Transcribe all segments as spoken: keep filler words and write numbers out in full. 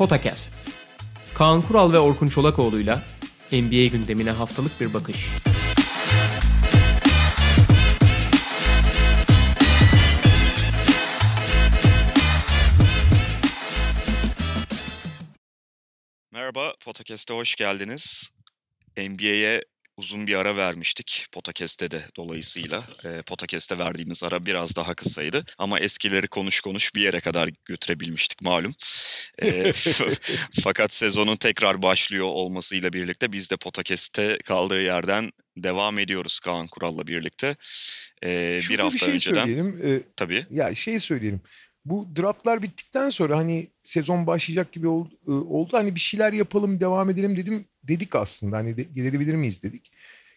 Potakest. Kaan Kural ve Orkun Çolakoğlu'yla N B A gündemine haftalık bir bakış. Merhaba, Potakest'e hoş geldiniz. N B A'ye uzun bir ara vermiştik Potakest'te de dolayısıyla. E, Potakest'te verdiğimiz ara biraz daha kısaydı. Ama eskileri konuş konuş bir yere kadar götürebilmiştik malum. E, fakat sezonun tekrar başlıyor olmasıyla birlikte biz de Potakest'te kaldığı yerden devam ediyoruz Kaan Kural'la birlikte. E, bir hafta bir şey önceden... Söyleyelim. Ee, Tabii. Ya şey söyleyelim. Bu draftlar bittikten sonra hani sezon başlayacak gibi oldu, oldu. Hani bir şeyler yapalım, devam edelim dedim. Dedik aslında hani de, girebilir miyiz dedik.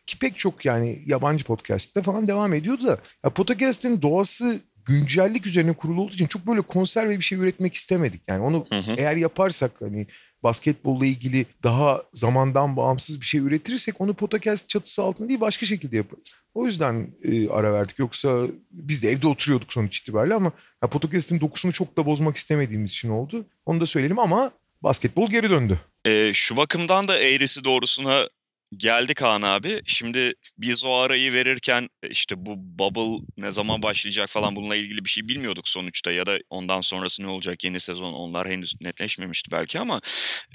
Ki pek çok yani yabancı podcast'te falan devam ediyordu da. Ya podcast'in doğası güncellik üzerine kurulu olduğu için çok böyle konserve bir şey üretmek istemedik. Yani onu hı hı. eğer yaparsak hani basketbolla ilgili daha zamandan bağımsız bir şey üretirsek onu podcast çatısı altında değil başka şekilde yaparız. O yüzden e, ara verdik. Yoksa biz de evde oturuyorduk sonuç itibariyle ama podcast'in dokusunu çok da bozmak istemediğimiz için oldu. Onu da söyleyelim ama basketbol geri döndü. E, şu bakımdan da eğrisi doğrusuna geldi Kaan abi. Şimdi biz o arayı verirken işte bu bubble ne zaman başlayacak falan bununla ilgili bir şey bilmiyorduk sonuçta. Ya da ondan sonrası ne olacak, yeni sezon, onlar henüz netleşmemişti belki ama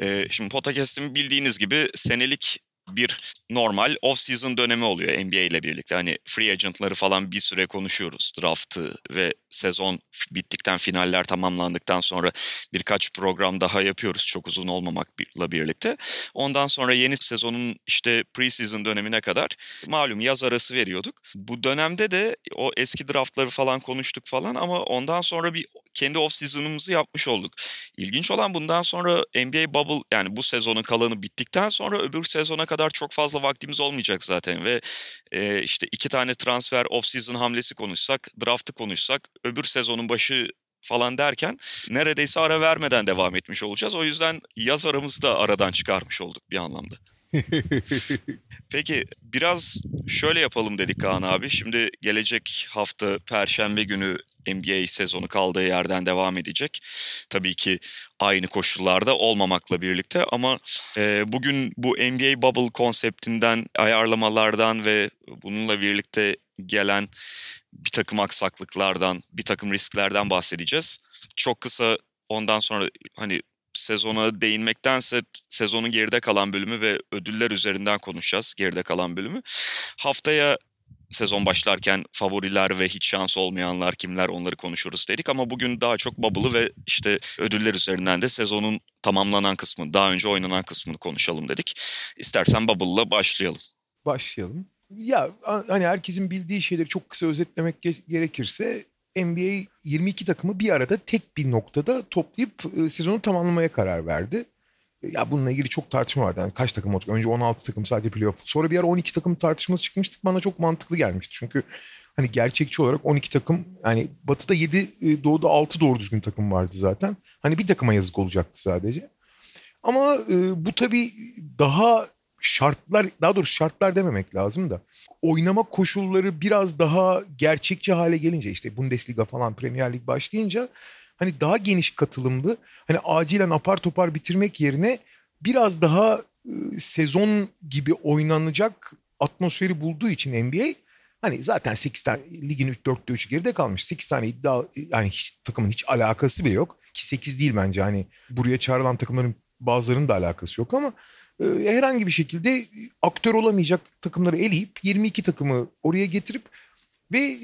e, şimdi Potakest'in bildiğiniz gibi senelik bir normal off-season dönemi oluyor N B A ile birlikte. Hani free agentları falan bir süre konuşuyoruz. Draftı ve sezon bittikten, finaller tamamlandıktan sonra birkaç program daha yapıyoruz çok uzun olmamakla birlikte. Ondan sonra yeni sezonun işte pre-season dönemine kadar malum yaz arası veriyorduk. Bu dönemde de o eski draftları falan konuştuk falan ama ondan sonra bir kendi off-season'ımızı yapmış olduk. İlginç olan bundan sonra N B A bubble, yani bu sezonun kalanı bittikten sonra öbür sezona kadar kadar çok fazla vaktimiz olmayacak zaten ve e, işte iki tane transfer, off-season hamlesi konuşsak, draftı konuşsak, öbür sezonun başı falan derken neredeyse ara vermeden devam etmiş olacağız. O yüzden yaz aramızı da aradan çıkarmış olduk bir anlamda. Peki biraz şöyle yapalım dedik Kaan abi. Şimdi gelecek hafta Perşembe günü N B A sezonu kaldığı yerden devam edecek. Tabii ki aynı koşullarda olmamakla birlikte ama e, bugün bu N B A Bubble konseptinden, ayarlamalardan ve bununla birlikte gelen bir takım aksaklıklardan, bir takım risklerden bahsedeceğiz. Çok kısa ondan sonra hani sezona değinmektense sezonun geride kalan bölümü ve ödüller üzerinden konuşacağız geride kalan bölümü. Haftaya sezon başlarken favoriler ve hiç şans olmayanlar kimler onları konuşuruz dedik ama bugün daha çok bubble'ı ve işte ödüller üzerinden de sezonun tamamlanan kısmını, daha önce oynanan kısmını konuşalım dedik. İstersen bubble'la başlayalım. Başlayalım. Ya hani herkesin bildiği şeyleri çok kısa özetlemek gerekirse N B A yirmi iki takımı bir arada tek bir noktada toplayıp e, sezonu tamamlamaya karar verdi. E, ya bununla ilgili çok tartışma vardı. Yani kaç takım olacak? Önce on altı takım sadece playoff. Sonra bir ara on iki takım tartışması çıkmıştık. Bana çok mantıklı gelmişti. Çünkü hani gerçekçi olarak on iki takım, yani batıda yedi, e, doğuda altı doğru düzgün takım vardı zaten. Hani bir takıma yazık olacaktı sadece. Ama e, bu tabii daha şartlar, daha doğrusu şartlar dememek lazım da, oynama koşulları biraz daha gerçekçi hale gelince, işte Bundesliga falan, Premier Lig başlayınca hani daha geniş katılımlı, hani acilen apar topar bitirmek yerine biraz daha e, sezon gibi oynanacak atmosferi bulduğu için N B A, hani zaten sekiz tane ligin dörtte üçü geride kalmış, sekiz tane iddia, yani hiç, takımın hiç alakası bile yok ki sekiz değil bence, hani buraya çağrılan takımların bazılarının da alakası yok ama herhangi bir şekilde aktör olamayacak takımları eleyip yirmi iki takımı oraya getirip ve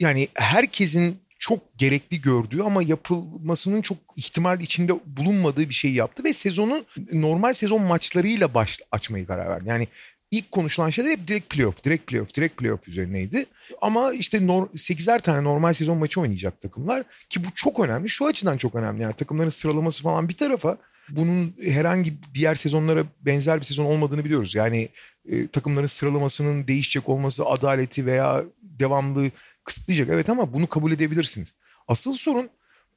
yani herkesin çok gerekli gördüğü ama yapılmasının çok ihtimal içinde bulunmadığı bir şey yaptı ve sezonu normal sezon maçlarıyla baş, açmayı karar verdi. Yani ilk konuşulan şeyler hep direkt playoff, direkt playoff, direkt playoff üzerineydi. Ama işte sekizer tane normal sezon maçı oynayacak takımlar ki bu çok önemli. Şu açıdan çok önemli, yani takımların sıralaması falan bir tarafa, bunun herhangi diğer sezonlara benzer bir sezon olmadığını biliyoruz. Yani e, takımların sıralamasının değişecek olması adaleti veya devamlılığı kısıtlayacak. Evet ama bunu kabul edebilirsiniz. Asıl sorun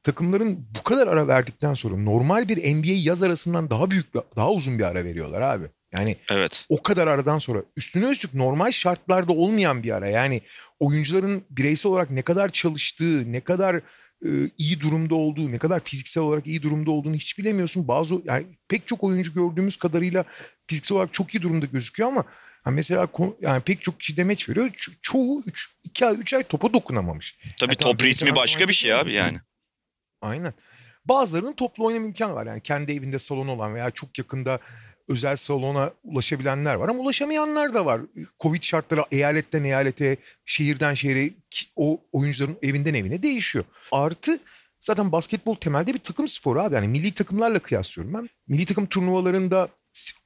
takımların bu kadar ara verdikten sonra normal bir N B A yaz arasından daha büyük, daha uzun bir ara veriyorlar abi. Yani evet. O kadar aradan sonra üstüne üstlük normal şartlarda olmayan bir ara. Yani oyuncuların bireysel olarak ne kadar çalıştığı, ne kadar iyi durumda olduğu, ne kadar fiziksel olarak iyi durumda olduğunu hiç bilemiyorsun. Bazı, yani pek çok oyuncu gördüğümüz kadarıyla fiziksel olarak çok iyi durumda gözüküyor ama yani mesela yani pek çok kişi demeç veriyor. Ço- çoğu iki üç ay, ay topa dokunamamış. Tabii yani top ritmi başka bir şey abi yani. Aynen. Bazılarının toplu oynama imkanı var. Yani kendi evinde salon olan veya çok yakında özel salona ulaşabilenler var ama ulaşamayanlar da var. Covid şartları eyaletten eyalete, şehirden şehire, o oyuncuların evinden evine değişiyor. Artı zaten basketbol temelde bir takım sporu abi. Yani milli takımlarla kıyaslıyorum ben. Milli takım turnuvalarında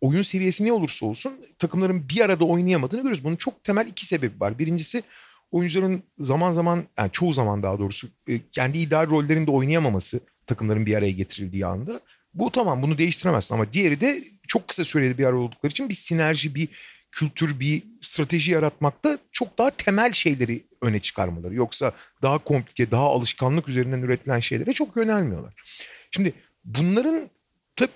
oyun seviyesi ne olursa olsun takımların bir arada oynayamadığını görüyoruz. Bunun çok temel iki sebebi var. Birincisi oyuncuların zaman zaman, yani çoğu zaman daha doğrusu kendi ideal rollerinde oynayamaması takımların bir araya getirildiği anda. Bu tamam, bunu değiştiremezsin ama diğeri de çok kısa süreli bir arada oldukları için bir sinerji, bir kültür, bir strateji yaratmakta çok daha temel şeyleri öne çıkarmaları. Yoksa daha komplike, daha alışkanlık üzerinden üretilen şeylere çok yönelmiyorlar. Şimdi bunların tabii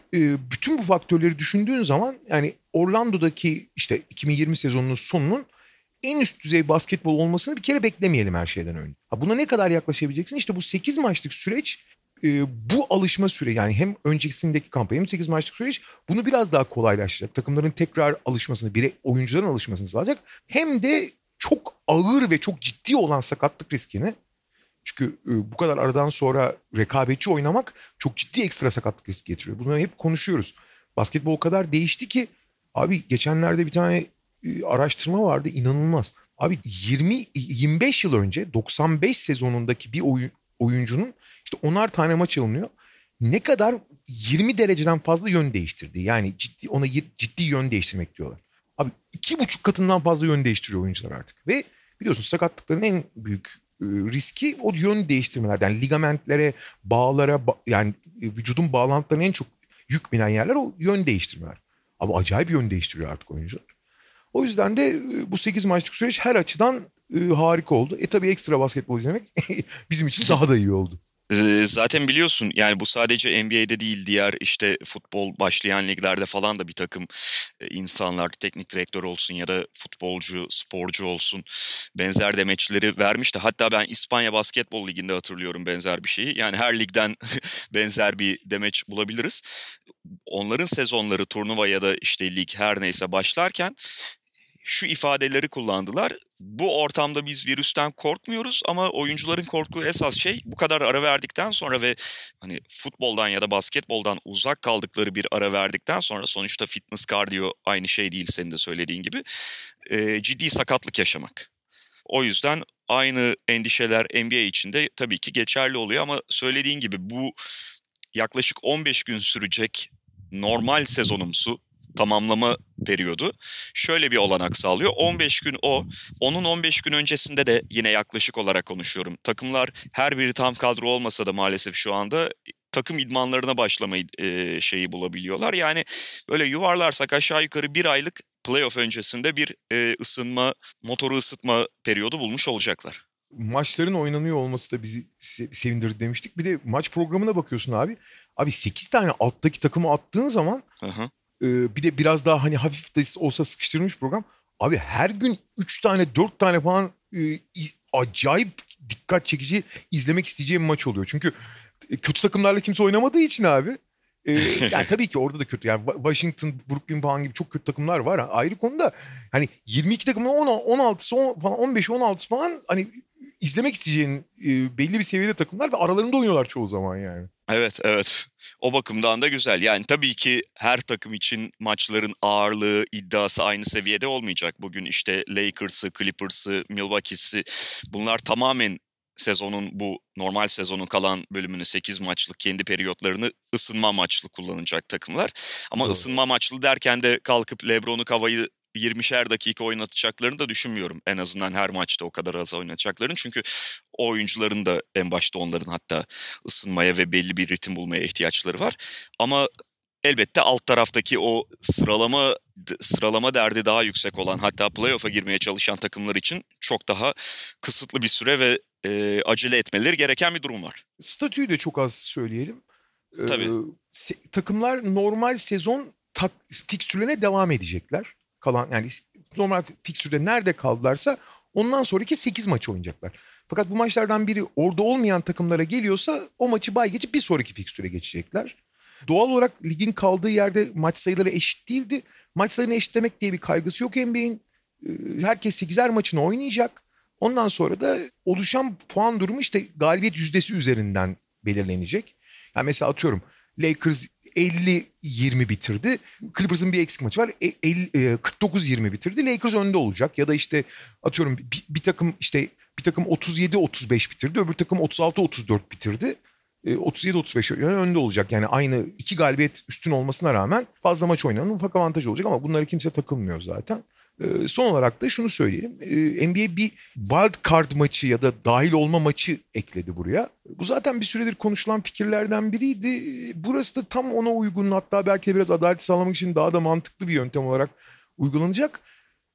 bütün bu faktörleri düşündüğün zaman yani Orlando'daki işte iki bin yirmi sezonunun sonunun en üst düzey basketbol olmasını bir kere beklemeyelim her şeyden önce. Ha, buna ne kadar yaklaşabileceksin? İşte bu sekiz maçlık süreç, bu alışma süreci, yani hem öncesindeki kampanya hem sekiz maçlık süreç bunu biraz daha kolaylaştıracak. Takımların tekrar alışmasını, bire oyuncuların alışmasını sağlayacak. Hem de çok ağır ve çok ciddi olan sakatlık riskini, çünkü bu kadar aradan sonra rekabetçi oynamak çok ciddi ekstra sakatlık riski getiriyor. Bunu hep konuşuyoruz. Basketbol o kadar değişti ki abi, geçenlerde bir tane araştırma vardı, inanılmaz. Abi yirmi yirmi beş yıl önce doksan beş sezonundaki bir oyun, oyuncunun işte onar tane maç alınıyor. Ne kadar yirmi dereceden fazla yön değiştirdi. Yani ciddi, ona ciddi yön değiştirmek diyorlar. Abi iki buçuk katından fazla yön değiştiriyor oyuncular artık. Ve biliyorsunuz sakatlıkların en büyük riski o yön değiştirmelerden. Yani ligamentlere, bağlara, yani vücudun bağlantılarına en çok yük binen yerler o yön değiştirmeler. Abi acayip yön değiştiriyor artık oyuncular. O yüzden de bu sekiz maçlık süreç her açıdan harika oldu. E tabii ekstra basketbol izlemek bizim için daha da iyi oldu. Zaten biliyorsun yani bu sadece N B A'de değil, diğer işte futbol başlayan liglerde falan da bir takım insanlar, teknik direktör olsun ya da futbolcu, sporcu olsun, benzer demeçleri vermişti. Hatta ben İspanya Basketbol Ligi'nde hatırlıyorum benzer bir şeyi. Yani her ligden benzer bir demeç bulabiliriz. Onların sezonları, turnuva ya da işte lig her neyse başlarken şu ifadeleri kullandılar. Bu ortamda biz virüsten korkmuyoruz ama oyuncuların korktuğu esas şey bu kadar ara verdikten sonra ve hani futboldan ya da basketboldan uzak kaldıkları bir ara verdikten sonra, sonuçta fitness, kardiyo aynı şey değil senin de söylediğin gibi, e, ciddi sakatlık yaşamak. O yüzden aynı endişeler N B A için de tabii ki geçerli oluyor ama söylediğin gibi bu yaklaşık on beş gün sürecek normal sezonumsu tamamlama periyodu şöyle bir olanak sağlıyor. on beş gün o. Onun on beş gün öncesinde de yine yaklaşık olarak konuşuyorum. Takımlar her biri tam kadro olmasa da maalesef şu anda takım idmanlarına başlamayı e, şeyi bulabiliyorlar. Yani böyle yuvarlarsak aşağı yukarı bir aylık playoff öncesinde bir e, ısınma, motoru ısıtma periyodu bulmuş olacaklar. Maçların oynanıyor olması da bizi sevindirdi demiştik. Bir de maç programına bakıyorsun abi. Abi sekiz tane alttaki takımı attığın zaman... Hı hı. Bir de biraz daha hani hafif de olsa sıkıştırılmış program. Abi her gün üç tane dört tane falan e, acayip dikkat çekici, izlemek isteyeceğim maç oluyor. Çünkü kötü takımlarla kimse oynamadığı için abi. E, yani tabii ki orada da kötü. Yani Washington, Brooklyn falan gibi çok kötü takımlar var. Ayrı konuda hani yirmi iki takımın on altısı falan, on beşi on altısı falan hani izlemek isteyeceğin e, belli bir seviyede takımlar ve aralarında oynuyorlar çoğu zaman yani. Evet, evet. O bakımdan da güzel. Yani tabii ki her takım için maçların ağırlığı, iddiası aynı seviyede olmayacak. Bugün işte Lakers'ı, Clippers'ı, Milwaukee'si, bunlar tamamen sezonun, bu normal sezonun kalan bölümünü, sekiz maçlık kendi periyotlarını ısınma maçlı kullanacak takımlar. Ama evet, ısınma maçlı derken de kalkıp LeBron'u, Kavay'ı yirmişer dakika oynatacaklarını da düşünmüyorum. En azından her maçta o kadar az oynatacaklarını. Çünkü o oyuncuların da en başta onların hatta ısınmaya ve belli bir ritim bulmaya ihtiyaçları var. Ama elbette alt taraftaki o sıralama sıralama derdi daha yüksek olan, hatta playoff'a girmeye çalışan takımlar için çok daha kısıtlı bir süre ve e, acele etmeleri gereken bir durum var. Statüyü de çok az söyleyelim. Tabii. Ee, se- takımlar normal sezon tak- fikstürlerine devam edecekler. Kalan, yani normal fikstürde nerede kaldılarsa ondan sonraki sekiz maçı oynayacaklar. Fakat bu maçlardan biri orada olmayan takımlara geliyorsa o maçı bay geçip bir sonraki fikstüre geçecekler. Doğal olarak ligin kaldığı yerde maç sayıları eşit değildi. Maç sayını eşitlemek diye bir kaygısı yok N B A'in. Herkes sekizer maçını oynayacak. Ondan sonra da oluşan puan durumu işte galibiyet yüzdesi üzerinden belirlenecek. Yani mesela atıyorum Lakers elli yirmi bitirdi. Clippers'ın bir eksik maçı var. kırk dokuz yirmi bitirdi. Lakers önde olacak. Ya da işte atıyorum bir, bir takım işte bir takım otuz yedi otuz beş bitirdi. Öbür takım otuz altı otuz dört bitirdi. otuz yedi otuz beş önde olacak. Yani aynı iki galibiyet üstün olmasına rağmen fazla maç oynanan ufak avantaj olacak ama bunlara kimse takılmıyor zaten. Son olarak da şunu söyleyelim. N B A bir wild card maçı ya da dahil olma maçı ekledi buraya. Bu zaten bir süredir konuşulan fikirlerden biriydi. Burası da tam ona uygun, hatta belki biraz adalet sağlamak için daha da mantıklı bir yöntem olarak uygulanacak.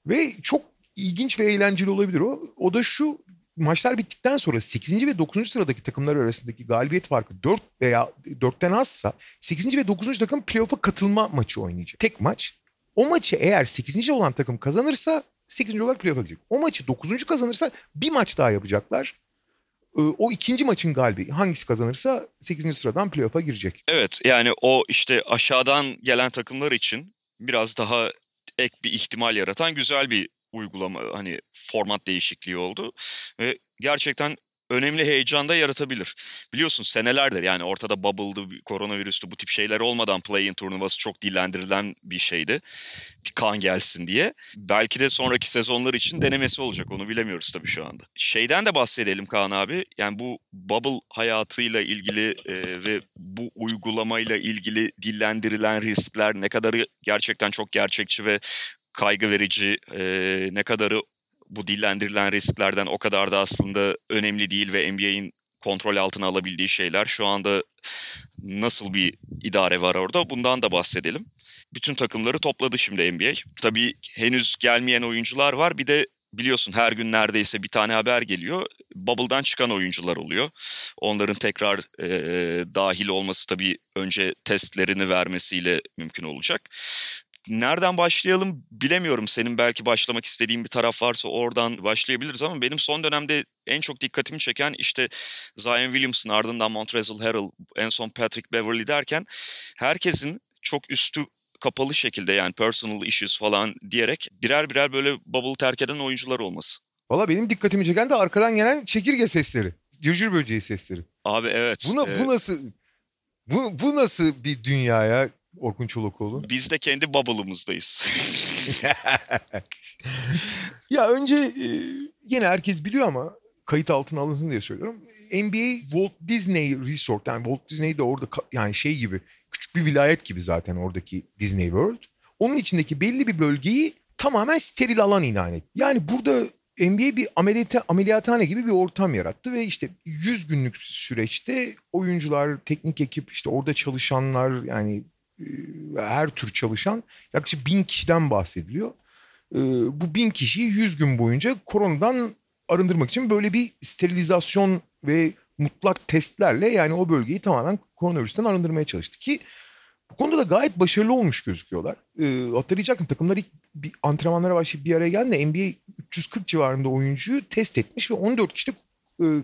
Ve çok ilginç ve eğlenceli olabilir o. O da şu: maçlar bittikten sonra sekizinci ve dokuzuncu sıradaki takımlar arasındaki galibiyet farkı dört veya dörtten azsa sekizinci ve dokuzuncu takım playoff'a katılma maçı oynayacak. Tek maç. O maçı eğer sekizinci olan takım kazanırsa sekizinci olarak playoff'a gidecek. O maçı dokuzuncu kazanırsa bir maç daha yapacaklar. O ikinci maçın galibi hangisi kazanırsa sekizinci sıradan playoff'a girecek. Evet, yani o işte aşağıdan gelen takımlar için biraz daha ek bir ihtimal yaratan güzel bir uygulama, hani format değişikliği oldu ve gerçekten önemli heyecan da yaratabilir. Biliyorsun senelerdir yani ortada bubble'dı, koronavirüslü bu tip şeyler olmadan play-in turnuvası çok dillendirilen bir şeydi. Bir kan gelsin diye. Belki de sonraki sezonlar için denemesi olacak, onu bilemiyoruz tabii şu anda. Şeyden de bahsedelim Kaan abi. Yani bu bubble hayatıyla ilgili e, ve bu uygulamayla ilgili dillendirilen riskler ne kadarı gerçekten çok gerçekçi ve kaygı verici, e, ne kadarı bu dillendirilen risklerden o kadar da aslında önemli değil ve N B A'in kontrol altına alabildiği şeyler. Şu anda nasıl bir idare var orada, bundan da bahsedelim. Bütün takımları topladı şimdi N B A. Tabii henüz gelmeyen oyuncular var. Bir de biliyorsun her gün neredeyse bir tane haber geliyor. Bubble'dan çıkan oyuncular oluyor. Onların tekrar e, dahil olması tabii önce testlerini vermesiyle mümkün olacak. Nereden başlayalım bilemiyorum. Senin belki başlamak istediğin bir taraf varsa oradan başlayabiliriz ama benim son dönemde en çok dikkatimi çeken işte Zion Williamson, ardından Montrezl Harrell, en son Patrick Beverly derken herkesin çok üstü kapalı şekilde, yani personal issues falan diyerek birer birer böyle bubble'ı terk eden oyuncular olması. Valla benim dikkatimi çeken de arkadan gelen çekirge sesleri, cırcır böceği sesleri. Abi evet. Buna, evet. Bu nasıl bu, bu nasıl bir dünya ya? Orkun Çolakoğlu. Biz de kendi bubble'ımızdayız. Ya önce e, yine herkes biliyor ama kayıt altına alınsın diye söylüyorum. N B A Walt Disney Resort, yani Walt Disney de orada yani şey gibi, küçük bir vilayet gibi zaten oradaki Disney World. Onun içindeki belli bir bölgeyi tamamen steril alan ilan etti. Yani burada N B A bir ameliyata, ameliyathane gibi bir ortam yarattı ve işte yüz günlük süreçte oyuncular, teknik ekip, işte orada çalışanlar, yani her tür çalışan yaklaşık bin kişiden bahsediliyor. Bu bin kişiyi yüz gün boyunca koronadan arındırmak için böyle bir sterilizasyon ve mutlak testlerle yani o bölgeyi tamamen koronavirüsten arındırmaya çalıştı ki bu konuda da gayet başarılı olmuş gözüküyorlar. Hatırlayacaksın, takımlar ilk bir antrenmanlara başlayıp bir araya geldi. N B A üç yüz kırk civarında oyuncuyu test etmiş ve on dört kişi de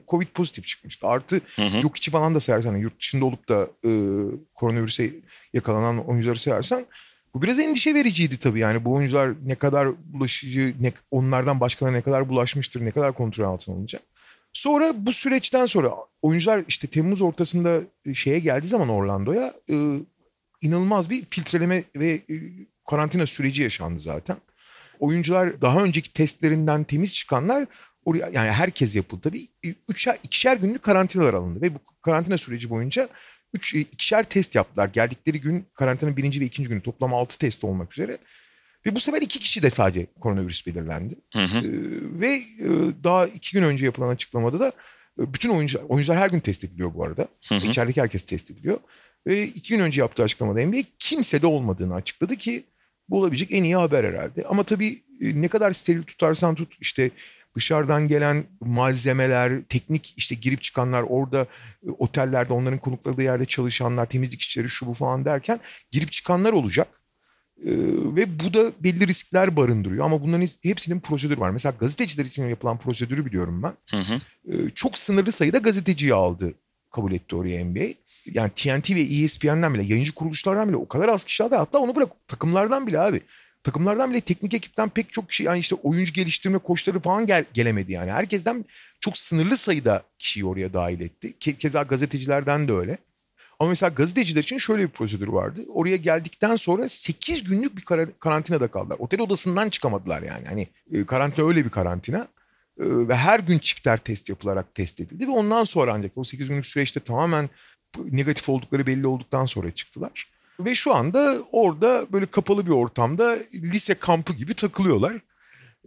Covid pozitif çıkmıştı. Artı hı hı. yok içi falan da sayarsan, yurt dışında olup da e, koronavirüse yakalanan oyuncuları sayarsan bu biraz endişe vericiydi tabii. Yani bu oyuncular ne kadar bulaşıcı, ne, onlardan başkalarına ne kadar bulaşmıştır, ne kadar kontrol altına alınacak. Sonra bu süreçten sonra oyuncular işte Temmuz ortasında şeye geldiği zaman Orlando'ya e, inanılmaz bir filtreleme ve e, karantina süreci yaşandı zaten. Oyuncular daha önceki testlerinden temiz çıkanlar, yani herkes yapıldı tabii. Üçer, ikişer günlük karantinalar alındı ve bu karantina süreci boyunca üç, ikişer test yaptılar. Geldikleri gün karantinanın birinci ve ikinci günü toplam altı test olmak üzere. Ve bu sefer iki kişi de sadece koronavirüs belirlendi. Hı hı. Ee, ve daha iki gün önce yapılan açıklamada da bütün oyuncular, oyuncular her gün test ediliyor bu arada. Hı hı. İçerideki herkes test ediliyor. Ve iki gün önce yaptığı açıklamada N B A kimse de olmadığını açıkladı ki bu olabilecek en iyi haber herhalde. Ama tabii ne kadar steril tutarsan tut, işte dışarıdan gelen malzemeler, teknik işte girip çıkanlar, orada otellerde onların konukladığı yerde çalışanlar, temizlik işçileri, şu bu falan derken girip çıkanlar olacak. Ee, ve bu da belli riskler barındırıyor. Ama bunların hepsinin prosedürü var. Mesela gazeteciler için yapılan prosedürü biliyorum ben. Hı hı. Ee, çok sınırlı sayıda gazeteciyi aldı, kabul etti oraya N B A. Yani T N T ve E S P N'den bile, yayıncı kuruluşlardan bile o kadar az kişi aldı. Hatta onu bırak, takımlardan bile abi. Takımlardan bile, teknik ekipten pek çok kişi, yani işte oyuncu geliştirme koçları falan gel- gelemedi yani. Herkesten çok sınırlı sayıda kişiyi oraya dahil etti. Ke- keza gazetecilerden de öyle. Ama mesela gazeteciler için şöyle bir prosedür vardı. Oraya geldikten sonra sekiz günlük bir kar- karantinada kaldılar. Otel odasından çıkamadılar yani. Hani e, karantina öyle bir karantina. E, ve her gün çifter test yapılarak test edildi. Ve ondan sonra ancak o sekiz günlük süreçte tamamen negatif oldukları belli olduktan sonra çıktılar. Ve şu anda orada böyle kapalı bir ortamda lise kampı gibi takılıyorlar.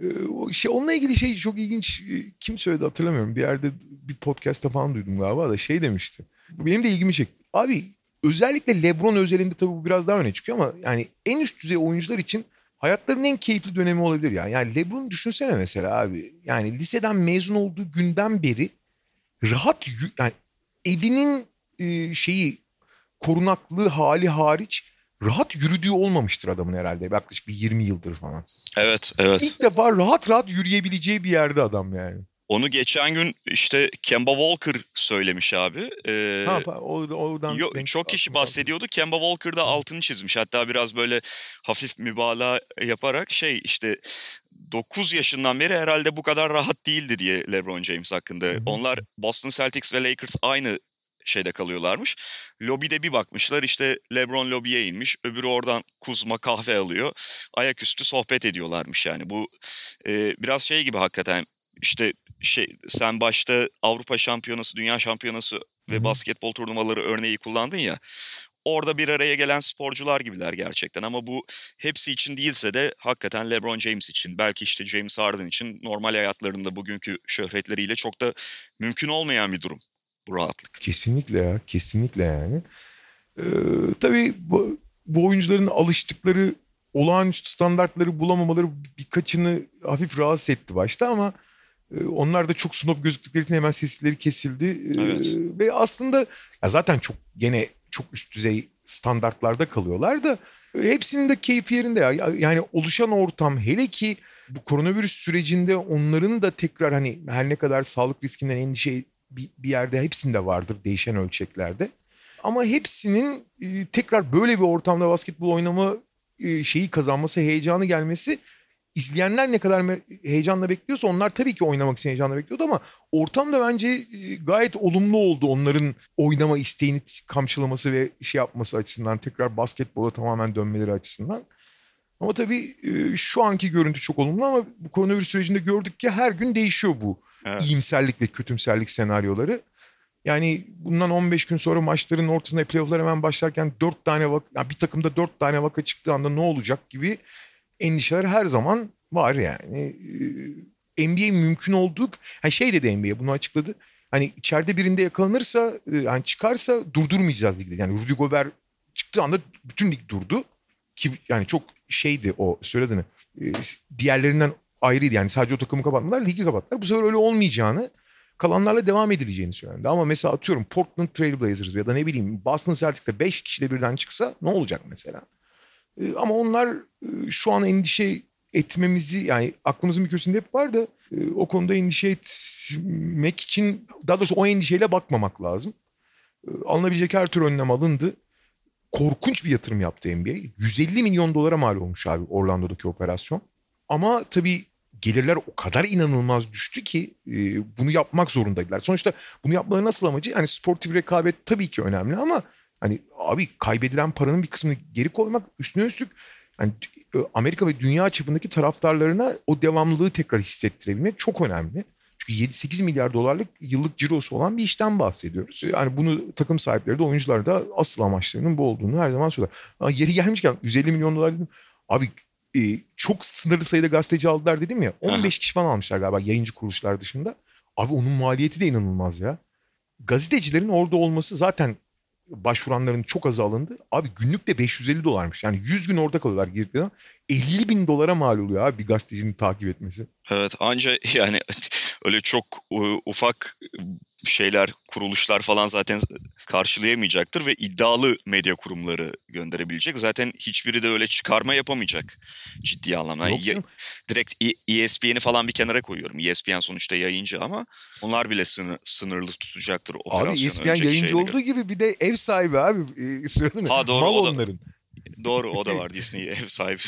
Ee, şey, onunla ilgili şey çok ilginç. Kim söyledi hatırlamıyorum. Bir yerde bir podcast'ta falan duydum galiba da şey demişti. Benim de ilgimi çekti. Abi özellikle LeBron özelinde tabii bu biraz daha öne çıkıyor ama yani en üst düzey oyuncular için hayatlarının en keyifli dönemi olabilir. Yani, yani LeBron düşünsene mesela abi. Yani liseden mezun olduğu günden beri rahat yani evinin e, şeyi... korunaklı hali hariç rahat yürüdüğü olmamıştır adamın herhalde. Yaklaşık bir yirmi yıldır falan. Evet, evet. İlk defa rahat rahat yürüyebileceği bir yerde adam yani. Onu geçen gün işte Kemba Walker söylemiş abi. Ee, ha, oradan yo, çok kişi bahsediyordu. Kemba Walker da altını çizmiş. Hatta biraz böyle hafif mübalağa yaparak şey işte... dokuz yaşından beri herhalde bu kadar rahat değildi diye LeBron James hakkında. Hı-hı. Onlar Boston Celtics ve Lakers aynı şeyde kalıyorlarmış. Lobide bir bakmışlar işte LeBron lobiye inmiş. Öbürü oradan Kuzma kahve alıyor. Ayaküstü sohbet ediyorlarmış yani. Bu e, biraz şey gibi hakikaten işte şey sen başta Avrupa Şampiyonası, Dünya Şampiyonası ve basketbol turnuvaları örneği kullandın ya. Orada bir araya gelen sporcular gibiler gerçekten ama bu hepsi için değilse de hakikaten LeBron James için, belki işte James Harden için normal hayatlarında bugünkü şöhretleriyle çok da mümkün olmayan bir durum. Bu rahatlık. Kesinlikle ya. Kesinlikle yani. Ee, tabii bu, bu oyuncuların alıştıkları olağanüstü standartları bulamamaları birkaçını hafif rahatsız etti başta ama e, onlar da çok snob gözüktükleri için hemen sesleri kesildi. Evet. Ee, ve aslında zaten çok gene çok üst düzey standartlarda kalıyorlar da e, hepsinin de keyfi yerinde ya. Yani oluşan ortam, hele ki bu koronavirüs sürecinde onların da tekrar hani her ne kadar sağlık riskinden endişe bir yerde hepsinde vardır değişen ölçeklerde. Ama hepsinin tekrar böyle bir ortamda basketbol oynama şeyi kazanması, heyecanı gelmesi, izleyenler ne kadar heyecanla bekliyorsa onlar tabii ki oynamak için heyecanla bekliyordu ama ortam da bence gayet olumlu oldu onların oynama isteğini kamçılaması ve şey yapması açısından, tekrar basketbola tamamen dönmeleri açısından. Ama tabii şu anki görüntü çok olumlu ama bu koronavirüs sürecinde gördük ki her gün değişiyor bu. Evet. İyimserlik ve kötümserlik senaryoları. Yani bundan on beş gün sonra maçların ortasında playoff'lar hemen başlarken dört tane vaka, yani bir takımda dört tane vaka çıktığı anda ne olacak gibi endişeler her zaman var yani. N B A mümkün olduğu, yani şey dedi N B A bunu açıkladı. Hani içeride birinde yakalanırsa, yani çıkarsa durdurmayacağız ligde. Yani Rudy Gobert çıktığı anda bütün lig durdu ki yani çok şeydi o söylediğini. Diğerlerinden ayrıydı yani, sadece o takımı kapatmadılar, ligi kapattılar. Bu sefer öyle olmayacağını, kalanlarla devam edileceğini söylendi. Ama mesela atıyorum Portland Trail Blazers ya da ne bileyim Boston Celtics'te beş kişide birden çıksa ne olacak mesela? Ee, ama onlar e, şu an endişe etmemizi, yani aklımızın bir köşesinde hep var da e, o konuda endişe etmek için, daha doğrusu o endişeyle bakmamak lazım. E, alınabilecek her türlü önlem alındı. Korkunç bir yatırım yaptı N B A. yüz elli milyon dolara mal olmuş abi Orlando'daki operasyon. Ama tabii gelirler o kadar inanılmaz düştü ki e, bunu yapmak zorundaydılar. Sonuçta bunu yapmaları nasıl amacı? Yani sportif rekabet tabii ki önemli ama hani abi kaybedilen paranın bir kısmını geri koymak, üstüne üstlük yani Amerika ve dünya çapındaki taraftarlarına o devamlılığı tekrar hissettirebilmek çok önemli. Çünkü yedi sekiz milyar dolarlık yıllık cirosu olan bir işten bahsediyoruz. Yani bunu takım sahipleri de oyuncular da asıl amaçlarının bu olduğunu her zaman söylüyorlar. Ama yeri gelmişken yüz elli milyon dolar dedim. Abi Ee, çok sınırlı sayıda gazeteci aldılar dedim ya. on beş kişi falan almışlar galiba yayıncı kuruluşlar dışında. Abi onun maliyeti de inanılmaz ya. Gazetecilerin orada olması, zaten başvuranların çok azı alındı. Abi günlük de beş yüz elli dolarmış. Yani yüz gün orada kalıyorlar girdikten. elli bin dolara mal oluyor abi bir gazetecinin takip etmesi. Evet, anca yani öyle çok ufak şeyler, kuruluşlar falan zaten karşılayamayacaktır ve iddialı medya kurumları gönderebilecek. Zaten hiçbiri de öyle çıkarma yapamayacak ciddi anlamda. Yok, yok. Direkt E S P N'i falan bir kenara koyuyorum. E S P N sonuçta yayıncı ama onlar bile sınırlı tutacaktır operasyonu. Abi E S P N yayıncı olduğu göre. gibi bir de ev sahibi abi. Ee, söyleme. Ha, doğru, Mal o da, onların. Doğru o da var Disney ev sahibi.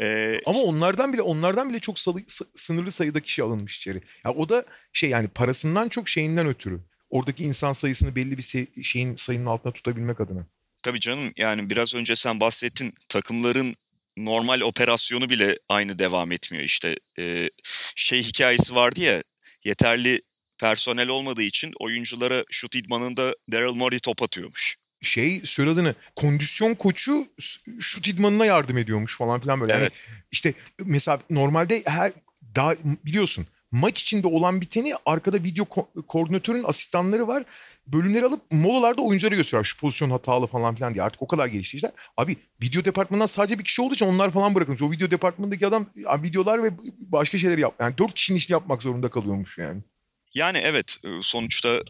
Ee, ama onlardan bile onlardan bile çok salı, sınırlı sayıda kişi alınmış içeri. Ya o da şey yani parasından çok şeyinden ötürü. Oradaki insan sayısını belli bir se- şeyin sayının altına tutabilmek adına. Tabii canım, yani biraz önce sen bahsettin, takımların normal operasyonu bile aynı devam etmiyor işte. Ee, şey hikayesi vardı ya, yeterli personel olmadığı için oyunculara şut idmanında Daryl Morey top atıyormuş. Şey söyle adını, kondisyon koçu şut idmanına yardım ediyormuş falan filan böyle. Evet. Yani işte mesela normalde her daha biliyorsun maç içinde olan biteni arkada video ko- koordinatörün asistanları var. Bölümleri alıp molalarda oyunculara gösteriyor. Şu pozisyon hatalı falan filan diye. Artık o kadar gelişti işler. Abi video departmanından sadece bir kişi olduğu için onlar falan bırakılmış. O video departmanındaki adam videolar ve başka şeyleri yap. Yani dört kişinin işini yapmak zorunda kalıyormuş yani. Yani evet, sonuçta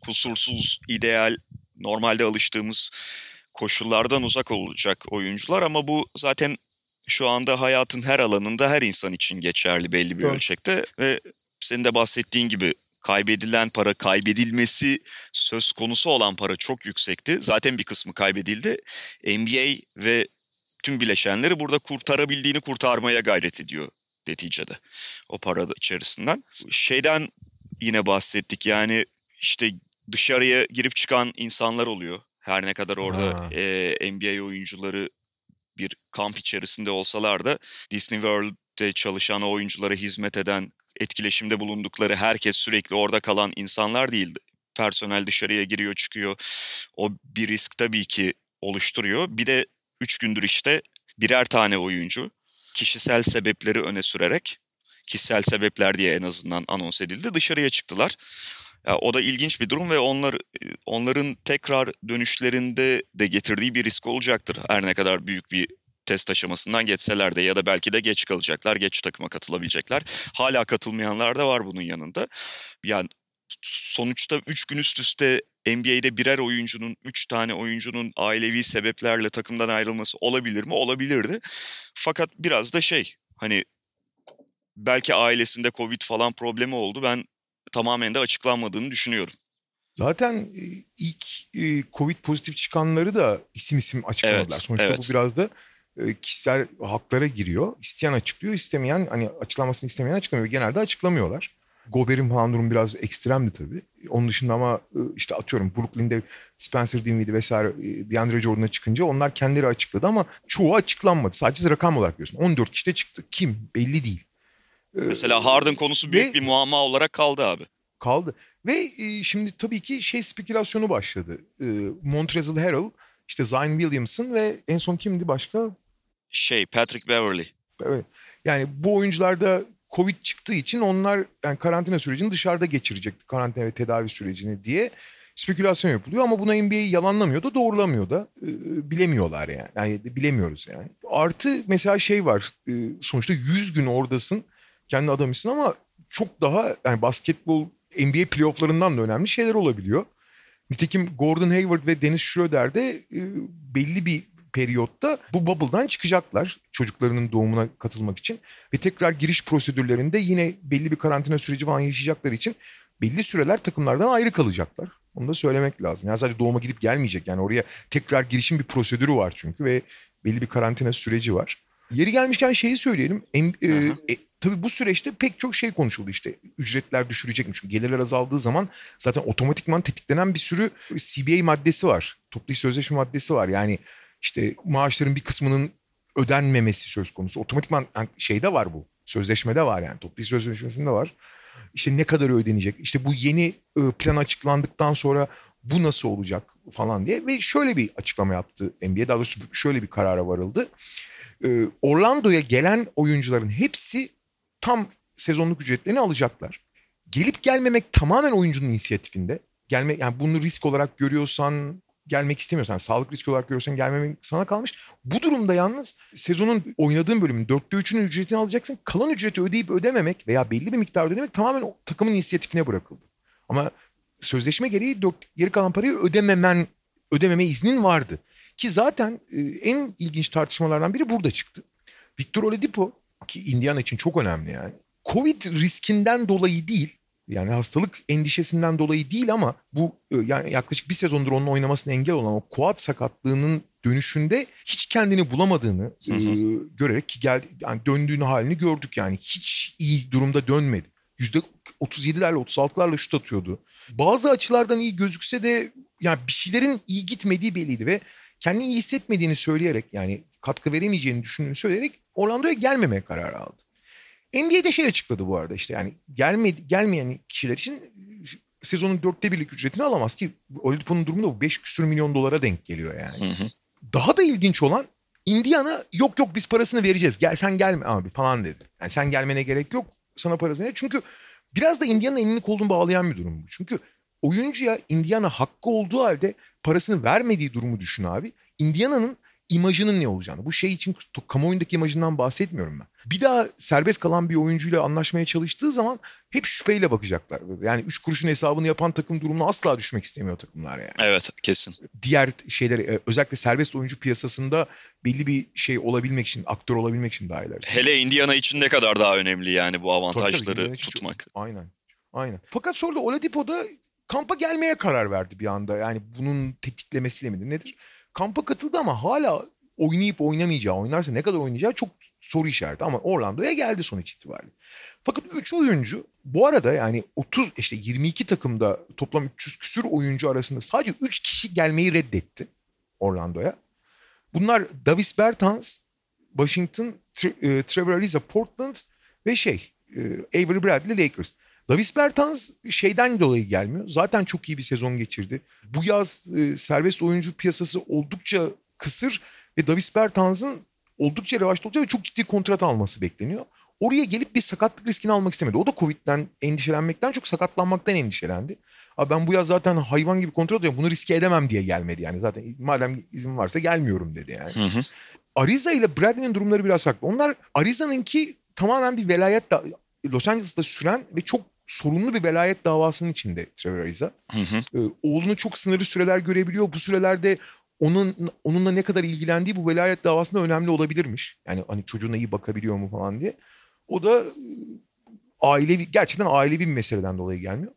kusursuz, ideal, normalde alıştığımız koşullardan uzak olacak oyuncular ama bu zaten şu anda hayatın her alanında her insan için geçerli belli bir evet. ölçekte ve senin de bahsettiğin gibi kaybedilen para, kaybedilmesi söz konusu olan para çok yüksekti. Zaten bir kısmı kaybedildi. N B A ve tüm bileşenleri burada kurtarabildiğini kurtarmaya gayret ediyor neticede o para içerisinden. Şeyden yine bahsettik, yani işte dışarıya girip çıkan insanlar oluyor. Her ne kadar orada e, N B A oyuncuları bir kamp içerisinde olsalar da Disney World'de çalışan, oyunculara hizmet eden, etkileşimde bulundukları herkes sürekli orada kalan insanlar değildi. Personel dışarıya giriyor, çıkıyor. O bir risk tabii ki oluşturuyor. Bir de üç gündür işte birer tane oyuncu kişisel sebepleri öne sürerek, kişisel sebepler diye en azından anons edildi, dışarıya çıktılar. Ya, o da ilginç bir durum ve onlar onların tekrar dönüşlerinde de getirdiği bir risk olacaktır. Her ne kadar büyük bir test aşamasından geçseler de, ya da belki de geç kalacaklar, geç takıma katılabilecekler. Hala katılmayanlar da var bunun yanında. Yani sonuçta üç gün üst üste N B A'de birer oyuncunun, üç tane oyuncunun ailevi sebeplerle takımdan ayrılması olabilir mi? Olabilirdi. Fakat biraz da şey, hani belki ailesinde Covid falan problemi oldu. Ben tamamen de açıklanmadığını düşünüyorum. Zaten ilk Covid pozitif çıkanları da isim isim açıklamadılar. Evet, sonuçta evet. Bu biraz da kişisel haklara giriyor. İsteyen açıklıyor, istemeyen, hani açıklanmasını istemeyen açıklamıyor. Genelde açıklamıyorlar. Gobert'in falan durum biraz ekstremdi tabii. Onun dışında ama işte atıyorum Brooklyn'de Spencer Dinwiddie vesaire, DeAndre Jordan'a çıkınca onlar kendileri açıkladı ama çoğu açıklanmadı. Sadece rakam olarak görüyorsun. on dört kişi de çıktı. Kim? Belli değil. Mesela Harden konusu büyük ve, bir muamma olarak kaldı abi. Kaldı. Ve e, şimdi tabii ki şey spekülasyonu başladı. E, Montrezl Harrell, işte Zion Williamson ve en son kimdi başka? Şey, Patrick Beverly. Evet. Yani bu oyuncularda Covid çıktığı için onlar yani karantina sürecini dışarıda geçirecekti. Karantina ve tedavi sürecini diye spekülasyon yapılıyor ama buna N B A'yi yalanlamıyor da doğrulamıyor da e, bilemiyorlar yani. Yani bilemiyoruz yani. Artı mesela şey var. E, sonuçta yüz gün oradasın. Kendi adamısın ama çok daha yani basketbol N B A playofflarından da önemli şeyler olabiliyor. Nitekim Gordon Hayward ve Dennis Schröder de e, belli bir periyotta bu bubble'dan çıkacaklar çocuklarının doğumuna katılmak için. Ve tekrar giriş prosedürlerinde yine belli bir karantina süreci falan yaşayacakları için belli süreler takımlardan ayrı kalacaklar. Onu da söylemek lazım. Yani sadece doğuma gidip gelmeyecek. Yani oraya tekrar girişin bir prosedürü var çünkü ve belli bir karantina süreci var. Yeri gelmişken şeyi söyleyelim. Tabii bu süreçte pek çok şey konuşuldu işte. Ücretler düşürecekmiş. Çünkü gelirler azaldığı zaman zaten otomatikman tetiklenen bir sürü C B A maddesi var. Toplu iş sözleşme maddesi var. Yani işte maaşların bir kısmının ödenmemesi söz konusu. Otomatikman şeyde var bu. Sözleşmede var yani. Toplu iş sözleşmesinde var. İşte ne kadar ödenecek? İşte bu yeni plan açıklandıktan sonra bu nasıl olacak falan diye. Ve şöyle bir açıklama yaptı N B A. Daha doğrusu şöyle bir karara varıldı. Orlando'ya gelen oyuncuların hepsi tam sezonluk ücretlerini alacaklar. Gelip gelmemek tamamen oyuncunun inisiyatifinde. Gelme, yani bunu risk olarak görüyorsan, gelmek istemiyorsan, sağlık riski olarak görüyorsan gelmemek sana kalmış. Bu durumda yalnız sezonun oynadığın bölümün dörtte üçünün ücretini alacaksın. Kalan ücreti ödeyip ödememek veya belli bir miktar ödememek tamamen takımın inisiyatifine bırakıldı. Ama sözleşme gereği dört, geri kalan parayı ödememen, ödememe iznin vardı. Ki zaten en ilginç tartışmalardan biri burada çıktı. Victor Oladipo, ki Indiana için çok önemli yani. Covid riskinden dolayı değil, yani hastalık endişesinden dolayı değil ama bu yani yaklaşık bir sezondur onun oynamasına engel olan o quad sakatlığının dönüşünde hiç kendini bulamadığını hı hı. E, görerek ki gel, yani döndüğünü halini gördük yani. Hiç iyi durumda dönmedi. yüzde otuz yedilerle otuz altılarla şut atıyordu. Bazı açılardan iyi gözükse de yani bir şeylerin iyi gitmediği belliydi ve kendini iyi hissetmediğini söyleyerek yani katkı veremeyeceğini düşündüğünü söyleyerek Orlando'ya gelmemeye karar aldı. N B A'de şey açıkladı bu arada işte yani gelme, gelmeyen kişiler için sezonun dörtte birlik ücretini alamaz ki Oladipo'nun durumunda bu beş küsür milyon dolara denk geliyor yani. Hı hı. Daha da ilginç olan Indiana yok yok biz parasını vereceğiz gel sen gelme abi falan dedi. Yani sen gelmene gerek yok sana parasını vereceğiz. Çünkü biraz da Indiana'nın elini kolunu bağlayan bir durum bu. Çünkü oyuncuya Indiana hakkı olduğu halde parasını vermediği durumu düşün abi. Indiana'nın imajının ne olacağını. Bu şey için kamuoyundaki imajından bahsetmiyorum ben. Bir daha serbest kalan bir oyuncuyla anlaşmaya çalıştığı zaman hep şüpheyle bakacaklar. Yani üç kuruşun hesabını yapan takım durumuna asla düşmek istemiyor takımlar yani. Evet, kesin. Diğer şeyler özellikle serbest oyuncu piyasasında belli bir şey olabilmek için, aktör olabilmek için daha ileride. Hele Indiana için ne kadar daha önemli yani bu avantajları tabii, tabii, tutmak. Çok, aynen. Aynen. Fakat sonra da Oladipo'da kampa gelmeye karar verdi bir anda. Yani bunun tetiklemesiyle midir nedir? Kampa katıldı ama hala oynayıp oynamayacağı, oynarsa ne kadar oynayacağı çok soru işareti. Ama Orlando'ya geldi sonuç itibariyle. Fakat üç oyuncu bu arada yani otuz işte yirmi iki takımda toplam üç yüz küsür oyuncu arasında sadece üç kişi gelmeyi reddetti Orlando'ya. Bunlar Davis Bertans, Washington, Tre- Trevor Ariza, Portland ve şey Avery Bradley, Lakers. Davis Bertans şeyden dolayı gelmiyor. Zaten çok iyi bir sezon geçirdi. Bu yaz e, serbest oyuncu piyasası oldukça kısır ve Davis Bertans'ın oldukça revaçta olacağı ve çok ciddi kontrat alması bekleniyor. Oraya gelip bir sakatlık riskini almak istemedi. O da Covid'den endişelenmekten çok sakatlanmaktan endişelendi. Abi ben bu yaz zaten hayvan gibi kontrat alıyorum. Bunu riske edemem diye gelmedi yani. Zaten madem izin varsa gelmiyorum dedi yani. Hı hı. Ariza ile Bradley'nin durumları biraz farklı. Onlar Ariza'nınki tamamen bir velayet da Los Angeles'ta süren ve çok sorunlu bir velayet davasının içinde Trevor Ariza. Hı hı. Ee, oğlunu çok sınırlı süreler görebiliyor. Bu sürelerde onun onunla ne kadar ilgilendiği bu velayet davasında önemli olabilirmiş. Yani hani çocuğuna iyi bakabiliyor mu falan diye. O da ailevi gerçekten ailevi bir meseleden dolayı gelmiyor.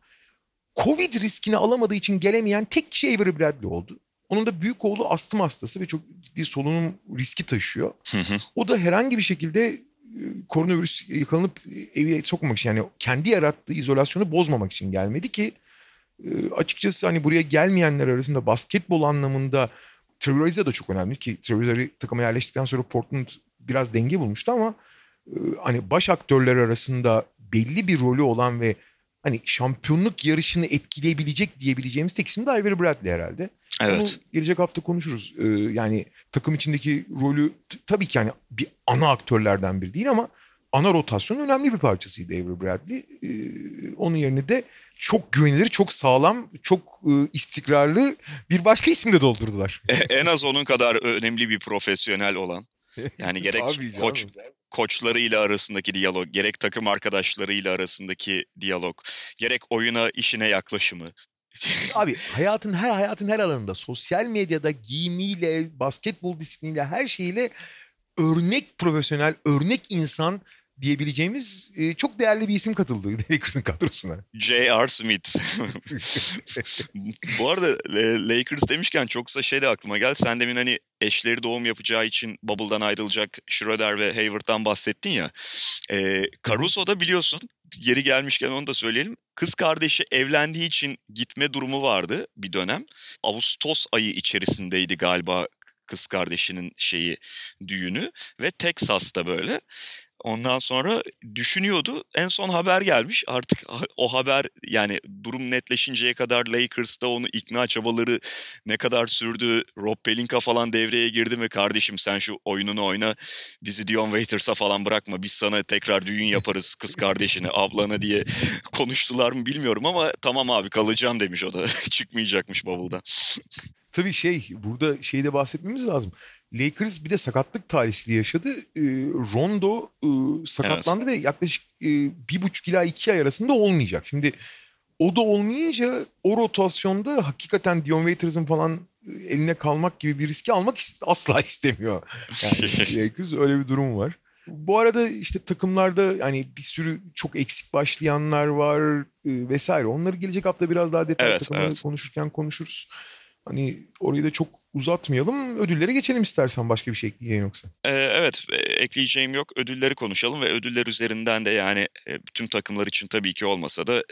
Covid riskini alamadığı için gelemeyen tek kişi Avery Bradley oldu. Onun da büyük oğlu astım hastası ve çok ciddi solunum riski taşıyor. Hı hı. O da herhangi bir şekilde koronavirüs yakalanıp eve sokmamak için yani kendi yarattığı izolasyonu bozmamak için gelmedi ki açıkçası hani buraya gelmeyenler arasında basketbol anlamında Trevor Ariza da çok önemli ki Trevor Ariza takıma yerleştikten sonra Portland biraz denge bulmuştu ama hani baş aktörler arasında belli bir rolü olan ve hani şampiyonluk yarışını etkileyebilecek diyebileceğimiz tek isim de Avery Bradley herhalde. Evet. Onu gelecek hafta konuşuruz. Ee, yani takım içindeki rolü t- tabii ki yani bir ana aktörlerden biri değil ama ana rotasyonun önemli bir parçasıydı Avery Bradley. Ee, onun yerine de çok güvenilir, çok sağlam, çok e, istikrarlı bir başka isimle doldurdular. En az onun kadar önemli bir profesyonel olan. Yani gerek koç... koçlarıyla arasındaki diyalog, gerek takım arkadaşlarıyla arasındaki diyalog, gerek oyuna, işine yaklaşımı. Abi hayatın her hayatın her alanında sosyal medyada giyimiyle, basketbol disipliniyle, her şeyle örnek profesyonel, örnek insan diyebileceğimiz e, çok değerli bir isim katıldı Lakers'ın kadrosuna. J R. Smith. Bu arada Lakers demişken çok kısa şey de aklıma geldi. Sen demin hani eşleri doğum yapacağı için Bubble'dan ayrılacak Schröder ve Hayward'dan bahsettin ya. E, Caruso da biliyorsun, geri gelmişken onu da söyleyelim. Kız kardeşi evlendiği için gitme durumu vardı bir dönem. Ağustos ayı içerisindeydi galiba kız kardeşinin şeyi düğünü ve Texas'ta böyle. Ondan sonra düşünüyordu. En son haber gelmiş. Artık o haber yani durum netleşinceye kadar Lakers'ta onu ikna çabaları ne kadar sürdü. Rob Pelinka falan devreye girdi mi? Kardeşim sen şu oyununu oyna. Bizi Dion Waiters'a falan bırakma. Biz sana tekrar düğün yaparız kız kardeşine, ablana diye konuştular mı bilmiyorum ama tamam abi kalacağım demiş o da. Çıkmayacakmış bavuldan. Tabii şey burada şeyi de bahsetmemiz lazım. Lakers bir de sakatlık talihsizliği yaşadı. E, Rondo e, sakatlandı evet. Ve yaklaşık e, bir buçuk ila iki ay arasında olmayacak. Şimdi O da olmayınca o rotasyonda hakikaten Dion Waiters'ın falan eline kalmak gibi bir riski almak asla istemiyor. Yani Lakers öyle bir durum var. Bu arada işte takımlarda hani bir sürü çok eksik başlayanlar var e, vesaire. Onları gelecek hafta biraz daha detaylı evet, takımları evet. konuşurken konuşuruz. Hani orayı da çok uzatmayalım. Ödüllere geçelim istersen, başka bir şey ekleyeceğin yoksa. Ee, evet ekleyeceğim yok. Ödülleri konuşalım ve ödüller üzerinden de yani tüm takımlar için tabii ki olmasa da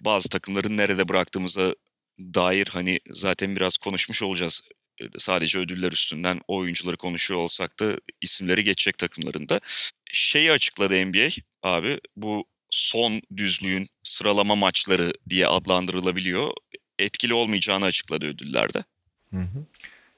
bazı takımların nerede bıraktığımıza dair hani zaten biraz konuşmuş olacağız. Sadece ödüller üstünden oyuncuları konuşuyor olsak da isimleri geçecek takımlarında. Şeyi açıkladı N B A abi, bu son düzlüğün sıralama maçları diye adlandırılabiliyor. Etkili olmayacağını açıkladı ödüllerde. Hı hı.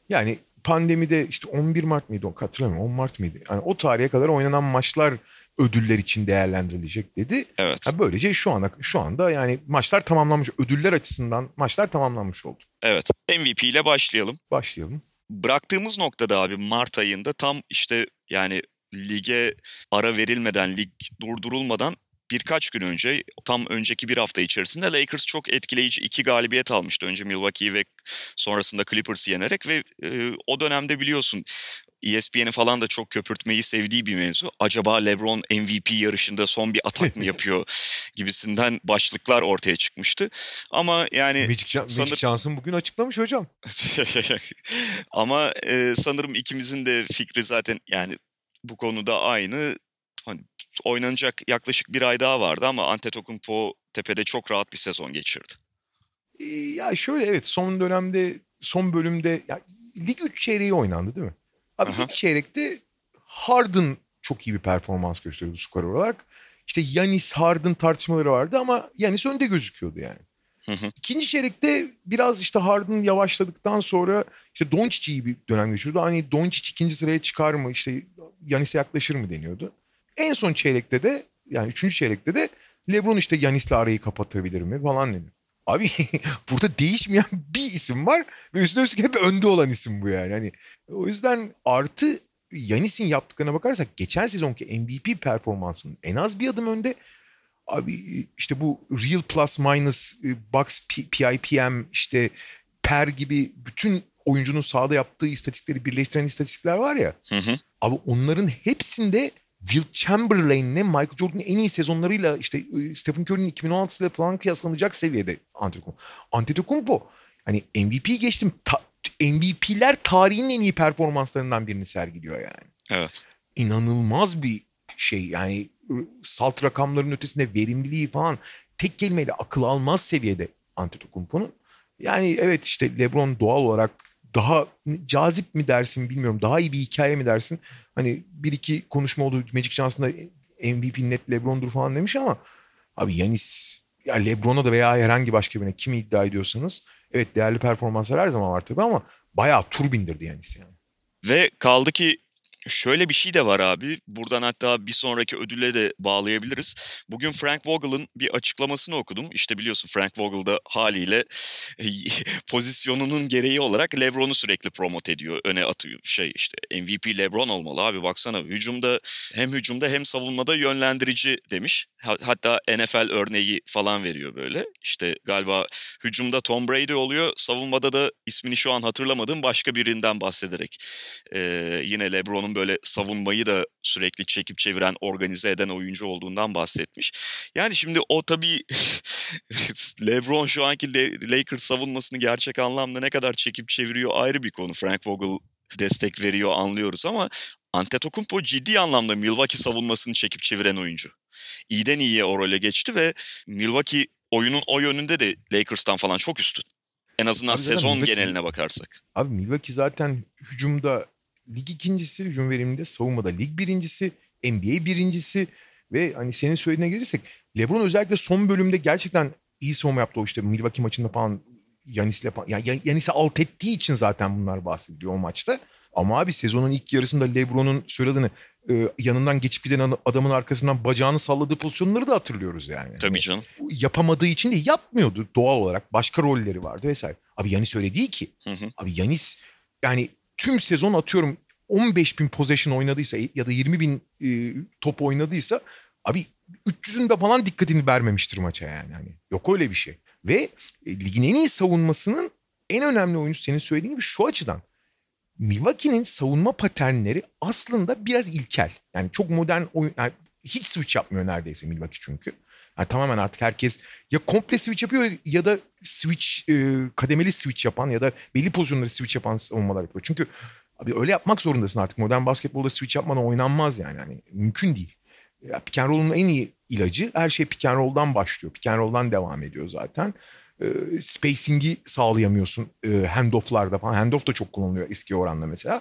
Yani pandemide işte on bir Mart mıydı, hatırlamıyorum, on Mart mıydı? Yani o tarihe kadar oynanan maçlar ödüller için değerlendirilecek dedi. Evet. Ha, böylece şu ana şu anda yani maçlar tamamlanmış, ödüller açısından maçlar tamamlanmış oldu. Evet. M V P ile başlayalım. Başlayalım. Bıraktığımız noktada abi Mart ayında tam işte yani lige ara verilmeden, lig durdurulmadan birkaç gün önce, tam önceki bir hafta içerisinde Lakers çok etkileyici iki galibiyet almıştı. Önce Milwaukee'yi ve sonrasında Clippers'ı yenerek ve e, o dönemde biliyorsun E S P N'in falan da çok köpürtmeyi sevdiği bir mevzu. Acaba LeBron M V P yarışında son bir atak mı yapıyor gibisinden başlıklar ortaya çıkmıştı. Ama yani... Magic, sanır... Magic Johnson bugün açıklamış hocam. Ama e, sanırım ikimizin de fikri zaten yani bu konuda aynı. Hani oynanacak yaklaşık bir ay daha vardı ama Antetokounmpo tepede çok rahat bir sezon geçirdi. Ya şöyle evet, son dönemde, son bölümde ya, lig üç çeyreği oynandı değil mi? Abi ilk çeyrekte Harden çok iyi bir performans gösteriyordu skor olarak. İşte Giannis Harden tartışmaları vardı ama Giannis önde gözüküyordu yani. Hı hı. İkinci çeyrekte biraz işte Harden yavaşladıktan sonra işte Dončić iyi bir dönem geçiriyordu. Hani Dončić ikinci sıraya çıkar mı, işte Giannis'e yaklaşır mı deniyordu. En son çeyrekte de yani üçüncü çeyrekte de LeBron işte Giannis'le arayı kapatabilir mi falan deniyor. Abi burada değişmeyen bir isim var ve üstüne üstlük hep önde olan isim bu yani. Hani o yüzden artı Giannis'in yaptıklarına bakarsak geçen sezonki M V P performansının en az bir adım önde. Abi işte bu Real Plus Minus, Box P I P M, işte P E R gibi bütün oyuncunun sahada yaptığı istatistikleri birleştiren istatistikler var ya. Hı hı. Abi onların hepsinde Will Chamberlain'le Michael Jordan'ın en iyi sezonlarıyla işte Stephen Curry'nin iki bin on altısıyla falan kıyaslanacak seviyede Antetokounmpo. Antetokounmpo hani M V P'yi geçtim, ta, M V P'ler tarihinin en iyi performanslarından birini sergiliyor yani. Evet. İnanılmaz bir şey yani, salt rakamların ötesinde verimliliği falan tek kelimeyle akıl almaz seviyede Antetokounmpo'nun. Yani evet işte LeBron doğal olarak daha cazip mi dersin bilmiyorum, daha iyi bir hikaye mi dersin? Hani bir iki konuşma oldu, Magic Johnson'da M V P net LeBron'dur falan demiş ama abi Giannis, ya LeBron'a da veya herhangi başka birine, kimi iddia ediyorsanız evet değerli performanslar her zaman var tabii ama bayağı tur bindirdi Giannis yani. Ve kaldı ki şöyle bir şey de var abi. Buradan hatta bir sonraki ödüle de bağlayabiliriz. Bugün Frank Vogel'ın bir açıklamasını okudum. İşte biliyorsun Frank Vogel da haliyle pozisyonunun gereği olarak LeBron'u sürekli promote ediyor. Öne atıyor. Şey işte M V P LeBron olmalı abi, baksana. Hücumda, hem hücumda hem savunmada yönlendirici demiş. Hatta N F L örneği falan veriyor böyle. İşte galiba hücumda Tom Brady oluyor. Savunmada da ismini şu an hatırlamadığım başka birinden bahsederek ee, yine LeBron'un böyle savunmayı da sürekli çekip çeviren, organize eden oyuncu olduğundan bahsetmiş. Yani şimdi o tabii LeBron şu anki Lakers savunmasını gerçek anlamda ne kadar çekip çeviriyor ayrı bir konu. Frank Vogel destek veriyor, anlıyoruz ama Antetokounmpo ciddi anlamda Milwaukee savunmasını çekip çeviren oyuncu. İyiden iyiye o role geçti ve Milwaukee oyunun o yönünde de Lakers'tan falan çok üstün. En azından abi sezon Milwaukee geneline bakarsak. Abi Milwaukee zaten hücumda lig ikincisi, hücum veriminde, savunmada lig birincisi, N B A birincisi ve hani senin söylediğine gelirsek LeBron özellikle son bölümde gerçekten iyi savunma yaptı. O işte Milwaukee maçında falan Giannis'le yani Giannis'e alt ettiği için zaten bunlar bahsediliyor o maçta. Ama abi sezonun ilk yarısında LeBron'un söylediğini, e, yanından geçip giden adamın arkasından bacağını salladığı pozisyonları da hatırlıyoruz yani. Tabii canım. Yani, yapamadığı için de yapmıyordu doğal olarak. Başka rolleri vardı vesaire. Abi Giannis öyle değil ki. Hı hı. Abi Giannis yani tüm sezon atıyorum on beş bin possession oynadıysa ya da yirmi bin e, top oynadıysa abi üç yüzünde falan dikkatini vermemiştir maça yani. Hani yok öyle bir şey. Ve ligin en iyi savunmasının en önemli oyuncusu senin söylediğin gibi şu açıdan. Milwaukee'nin savunma paternleri aslında biraz ilkel. Yani çok modern oyun. Yani hiç switch yapmıyor neredeyse Milwaukee çünkü. Yani tamamen artık herkes ya komple switch yapıyor ya da switch e, kademeli switch yapan ya da belli pozisyonları switch yapan savunmalar yapıyor. Çünkü abi öyle yapmak zorundasın artık. Modern basketbolda switch yapmadan oynanmaz yani. Yani mümkün değil. Ya, pick and roll'un en iyi ilacı her şey pick and roll'dan başlıyor. Pick and roll'dan devam ediyor zaten. E, spacing'i sağlayamıyorsun e, handoff'larda falan. Handoff da çok kullanılıyor eski oranla mesela.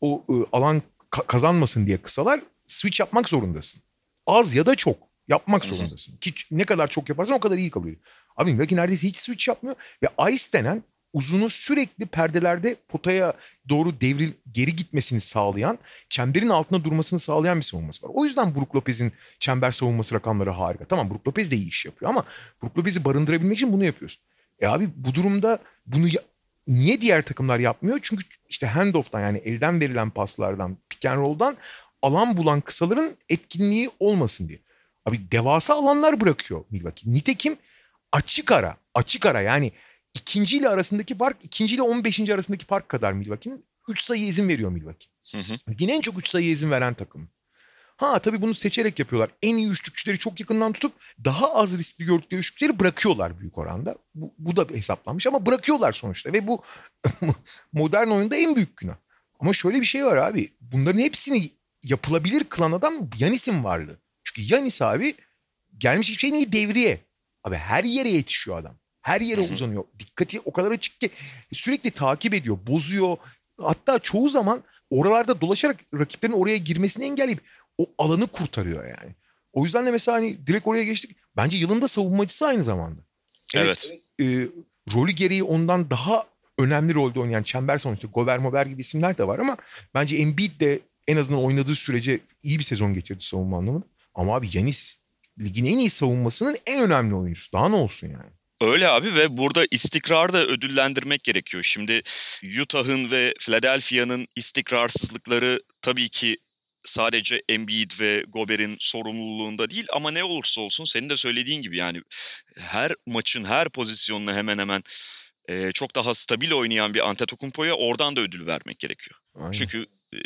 O e, alan ka- kazanmasın diye kısalar switch yapmak zorundasın. Az ya da çok. Yapmak zorundasın. Ki ne kadar çok yaparsan o kadar iyi kalıyor. Abi belki neredeyse hiç switch yapmıyor. Ve ice denen uzunu sürekli perdelerde potaya doğru devril geri gitmesini sağlayan, çemberin altında durmasını sağlayan bir savunması var. O yüzden Brook Lopez'in çember savunması rakamları harika. Tamam, Brook Lopez de iyi iş yapıyor ama Brook Lopez'i barındırabilmek için bunu yapıyorsun. E abi bu durumda bunu ya- niye diğer takımlar yapmıyor? Çünkü işte handoff'tan, yani elden verilen paslardan, pick and roll'dan alan bulan kısaların etkinliği olmasın diye. Abi devasa alanlar bırakıyor Milwaukee. Nitekim açık ara, açık ara yani ikinciyle arasındaki fark, ikinciyle on beşinci arasındaki fark kadar Milwaukee'nin üç sayı izin veriyor Milwaukee. Hı hı. Yine en çok üç sayı izin veren takım. Ha tabii bunu seçerek yapıyorlar. En iyi üçlükçüleri çok yakından tutup daha az riskli gördükleri üçlükleri bırakıyorlar büyük oranda. Bu, bu da hesaplanmış ama bırakıyorlar sonuçta ve bu modern oyunda en büyük günah. Ama şöyle bir şey var abi, bunların hepsini yapılabilir kılan adam Giannis'in varlığı. Çünkü Giannis abi gelmiş hiçbir şeyin iyi devriye. Abi her yere yetişiyor adam. Her yere uzanıyor. Dikkati o kadar açık ki sürekli takip ediyor, bozuyor. Hatta çoğu zaman oralarda dolaşarak rakiplerin oraya girmesini engelleyip o alanı kurtarıyor yani. O yüzden de mesela hani direkt oraya geçtik. Bence yılın da savunmacısı aynı zamanda. Evet. evet. E, rolü gereği ondan daha önemli rolde oynayan çember sonuçta Gobert, Mober gibi isimler de var ama bence Embiid de en azından oynadığı sürece iyi bir sezon geçirdi savunma anlamında. Ama abi Giannis ligin en iyi savunmasının en önemli oyuncusu. Daha ne olsun yani? Öyle abi ve burada istikrarı da ödüllendirmek gerekiyor. Şimdi Utah'ın ve Philadelphia'nın istikrarsızlıkları tabii ki sadece Embiid ve Gobert'in sorumluluğunda değil ama ne olursa olsun senin de söylediğin gibi yani her maçın her pozisyonunu hemen hemen e, çok daha stabil oynayan bir Antetokounmpo'ya oradan da ödül vermek gerekiyor. Aynen. Çünkü e,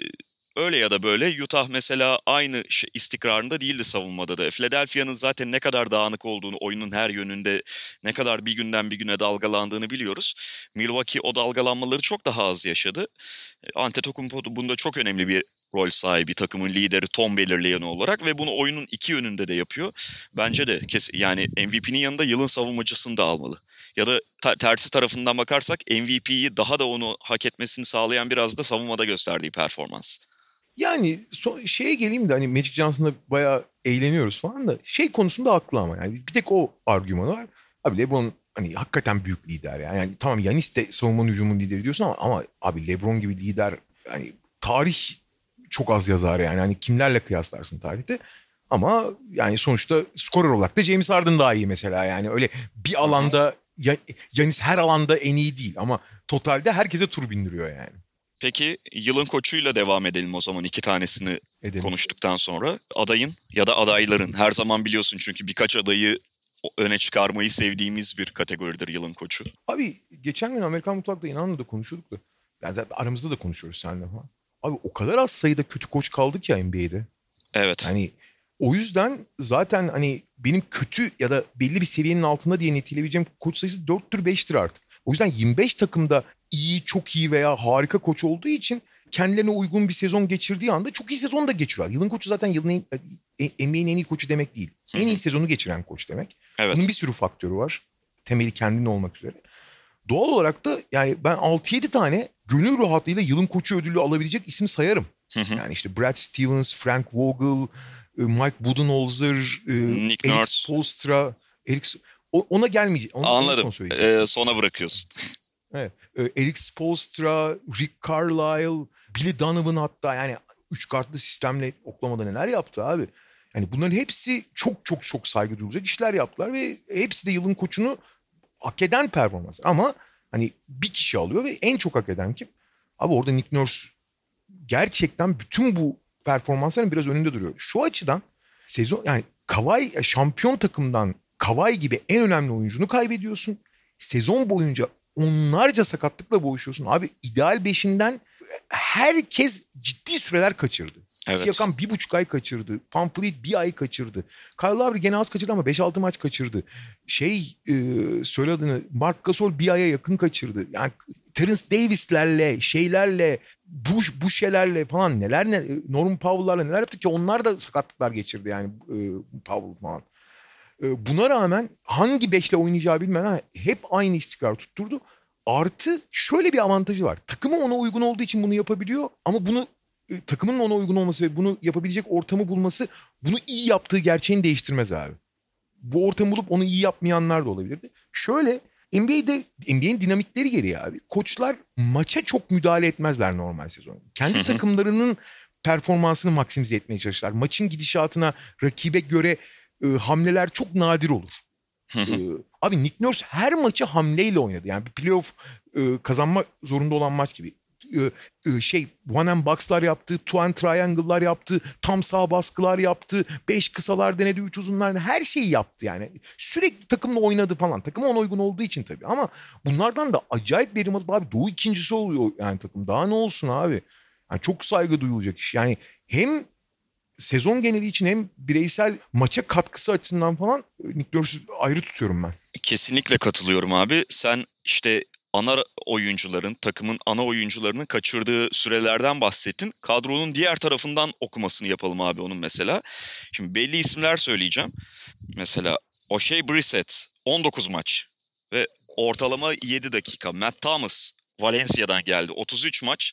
öyle ya da böyle Utah mesela aynı şey, istikrarında değildi savunmada da. Philadelphia'nın zaten ne kadar dağınık olduğunu, oyunun her yönünde ne kadar bir günden bir güne dalgalandığını biliyoruz. Milwaukee o dalgalanmaları çok daha az yaşadı. Antetokounmpo bunda çok önemli bir rol sahibi, takımın lideri, ton belirleyen olarak ve bunu oyunun iki yönünde de yapıyor. Bence de kes, yani M V P'nin yanında yılın savunmacısını da almalı. Ya da ta- tersi tarafından bakarsak M V P'yi daha da onu hak etmesini sağlayan biraz da savunmada gösterdiği performans. Yani so- şeye geleyim de hani Magic Johnson'la bayağı eğleniyoruz falan da şey konusunda haklı ama yani bir tek o argümanı var. Abi LeBron hani hakikaten büyük lider yani, yani tamam Giannis de savunmanın hücumun lideri diyorsun ama, ama abi LeBron gibi lider yani tarih çok az yazar yani hani kimlerle kıyaslarsın tarihte ama yani sonuçta skorer olarak da James Harden daha iyi mesela yani öyle bir alanda Giannis her alanda en iyi değil ama totalde herkese tur bindiriyor yani. Peki yılın koçuyla devam edelim o zaman iki tanesini edelim. Konuştuktan sonra. Adayın ya da adayların. Her zaman biliyorsun çünkü birkaç adayı öne çıkarmayı sevdiğimiz bir kategoridir yılın koçu. Abi geçen gün Amerikan Mutfak'ta inanın da konuşuyorduk da. Yani aramızda da konuşuyoruz seninle falan. Abi o kadar az sayıda kötü koç kaldı ki ya N B A'de. Evet. Hani o yüzden zaten hani benim kötü ya da belli bir seviyenin altında diye niteleyebileceğim koç sayısı dörttür beştir artık. O yüzden yirmi beş takımda iyi, çok iyi veya harika koç olduğu için kendilerine uygun bir sezon geçirdiği anda çok iyi sezon da geçiriyor. Yılın koçu zaten yılın en, N B A'nin en iyi koçu demek değil. Hı-hı. En iyi sezonu geçiren koç demek. Evet. Bunun bir sürü faktörü var. Temeli kendine olmak üzere. Doğal olarak da yani ben altı yedi tane gönül rahatlığıyla yılın koçu ödülü alabilecek isim sayarım. Hı-hı. Yani işte Brad Stevens, Frank Vogel, Mike Budenholzer, Nick Nurse, Erik Spoelstra, Erik ona gelmeyecek. Onu anladım. Son ee, sona bırakıyorsun. Evet. Erik Spoelstra, Rick Carlisle, Billy Donovan hatta yani üç kartlı sistemle oklamada neler yaptı abi. Yani bunların hepsi çok çok çok saygı duyulacak işler yaptılar ve hepsi de yılın koçunu hak eden performans. Ama hani bir kişi alıyor ve en çok hak eden kim? Abi orada Nick Nurse gerçekten bütün bu performansların biraz önünde duruyor. Şu açıdan sezon yani Kawhi şampiyon takımdan Kawhi gibi en önemli oyuncunu kaybediyorsun. Sezon boyunca onlarca sakatlıkla boğuşuyorsun. Abi ideal beşinden herkes ciddi süreler kaçırdı. Evet. Siakam bir buçuk ay kaçırdı. Pamphlet bir ay kaçırdı. Kyle Lowry gene az kaçırdı ama beş altı maç kaçırdı. Şey e, söylediğini Mark Gasol bir aya yakın kaçırdı. Yani Terence Davis'lerle, şeylerle, Bush, Bush'lerle falan neler, ne, Norman Powell'larla neler yaptı ki onlar da sakatlıklar geçirdi yani e, Powell falan. E, buna rağmen hangi beşle oynayacağı bilmeden hep aynı istikrar tutturdu. Artı şöyle bir avantajı var. Takımı ona uygun olduğu için bunu yapabiliyor ama bunu takımın ona uygun olması ve bunu yapabilecek ortamı bulması bunu iyi yaptığı gerçeğini değiştirmez abi. Bu ortamı bulup onu iyi yapmayanlar da olabilirdi. Şöyle N B A'de N B A'nin dinamikleri gereği abi. Koçlar maça çok müdahale etmezler normal sezon. Kendi takımlarının performansını maksimize etmeye çalışırlar. Maçın gidişatına rakibe göre e, hamleler çok nadir olur. e, abi Nick Nurse her maçı hamleyle oynadı. Yani bir playoff e, kazanma zorunda olan maç gibi. Şey one and box'lar yaptı, two and triangle'lar yaptı, tam sağ baskılar yaptı, beş kısalar denedi, üç uzunlar, her şeyi yaptı yani. Sürekli takımla oynadı falan. Takıma ona uygun olduğu için tabii ama bunlardan da acayip verim alıp abi Doğu ikincisi oluyor yani takım. Daha ne olsun abi? Yani çok saygı duyulacak iş. Yani hem sezon geneli için hem bireysel maça katkısı açısından falan Nick Nurse'ü ayrı tutuyorum ben. Kesinlikle katılıyorum abi. Sen işte ana oyuncuların, takımın ana oyuncularının kaçırdığı sürelerden bahsettin. Kadronun diğer tarafından okumasını yapalım abi onun mesela. Şimdi belli isimler söyleyeceğim. Mesela O'Shea Brissett on dokuz maç ve ortalama yedi dakika. Matt Thomas Valencia'dan geldi otuz üç maç,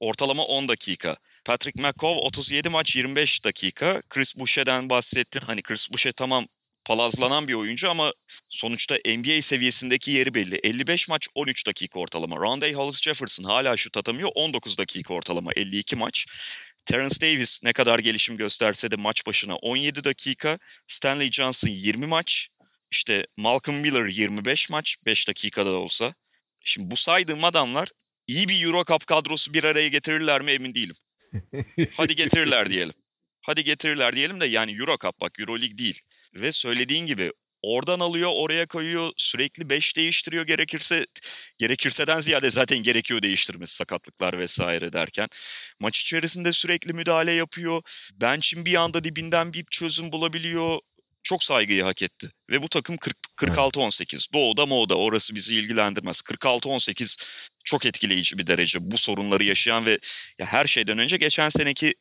ortalama on dakika. Patrick McCaw otuz yedi maç yirmi beş dakika. Chris Boucher'den bahsettin. Hani Chris Boucher tamam palazlanan bir oyuncu ama sonuçta N B A seviyesindeki yeri belli. elli beş maç on üç dakika ortalama. Rondé Hollis-Jefferson hala şut atamıyor. on dokuz dakika ortalama elli iki maç. Terence Davis ne kadar gelişim gösterse de maç başına on yedi dakika. Stanley Johnson yirmi maç. İşte Malcolm Miller yirmi beş maç beş dakikada da olsa. Şimdi bu saydığım adamlar iyi bir Euro Cup kadrosu bir araya getirirler mi emin değilim. Hadi getirirler diyelim. Hadi getirirler diyelim de yani Euro Cup bak Euro League değil. Ve söylediğin gibi oradan alıyor, oraya koyuyor, sürekli beş değiştiriyor gerekirse. Gerekirseden ziyade zaten gerekiyor değiştirmesi sakatlıklar vesaire derken. Maç içerisinde sürekli müdahale yapıyor. Bench'in bir anda dibinden bir çözüm bulabiliyor. Çok saygıyı hak etti. Ve bu takım kırk, kırk altı on sekiz. Doğu'da Moğu'da orası bizi ilgilendirmez. kırk altı on sekiz çok etkileyici bir derece. Bu sorunları yaşayan ve ya her şeyden önce geçen seneki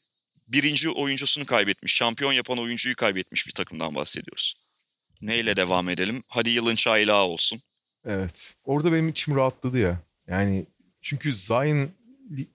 birinci oyuncusunu kaybetmiş, şampiyon yapan oyuncuyu kaybetmiş bir takımdan bahsediyoruz. Neyle devam edelim? Hadi yılın çaylağı olsun. Evet. Orada benim içim rahatladı ya. Yani çünkü Zion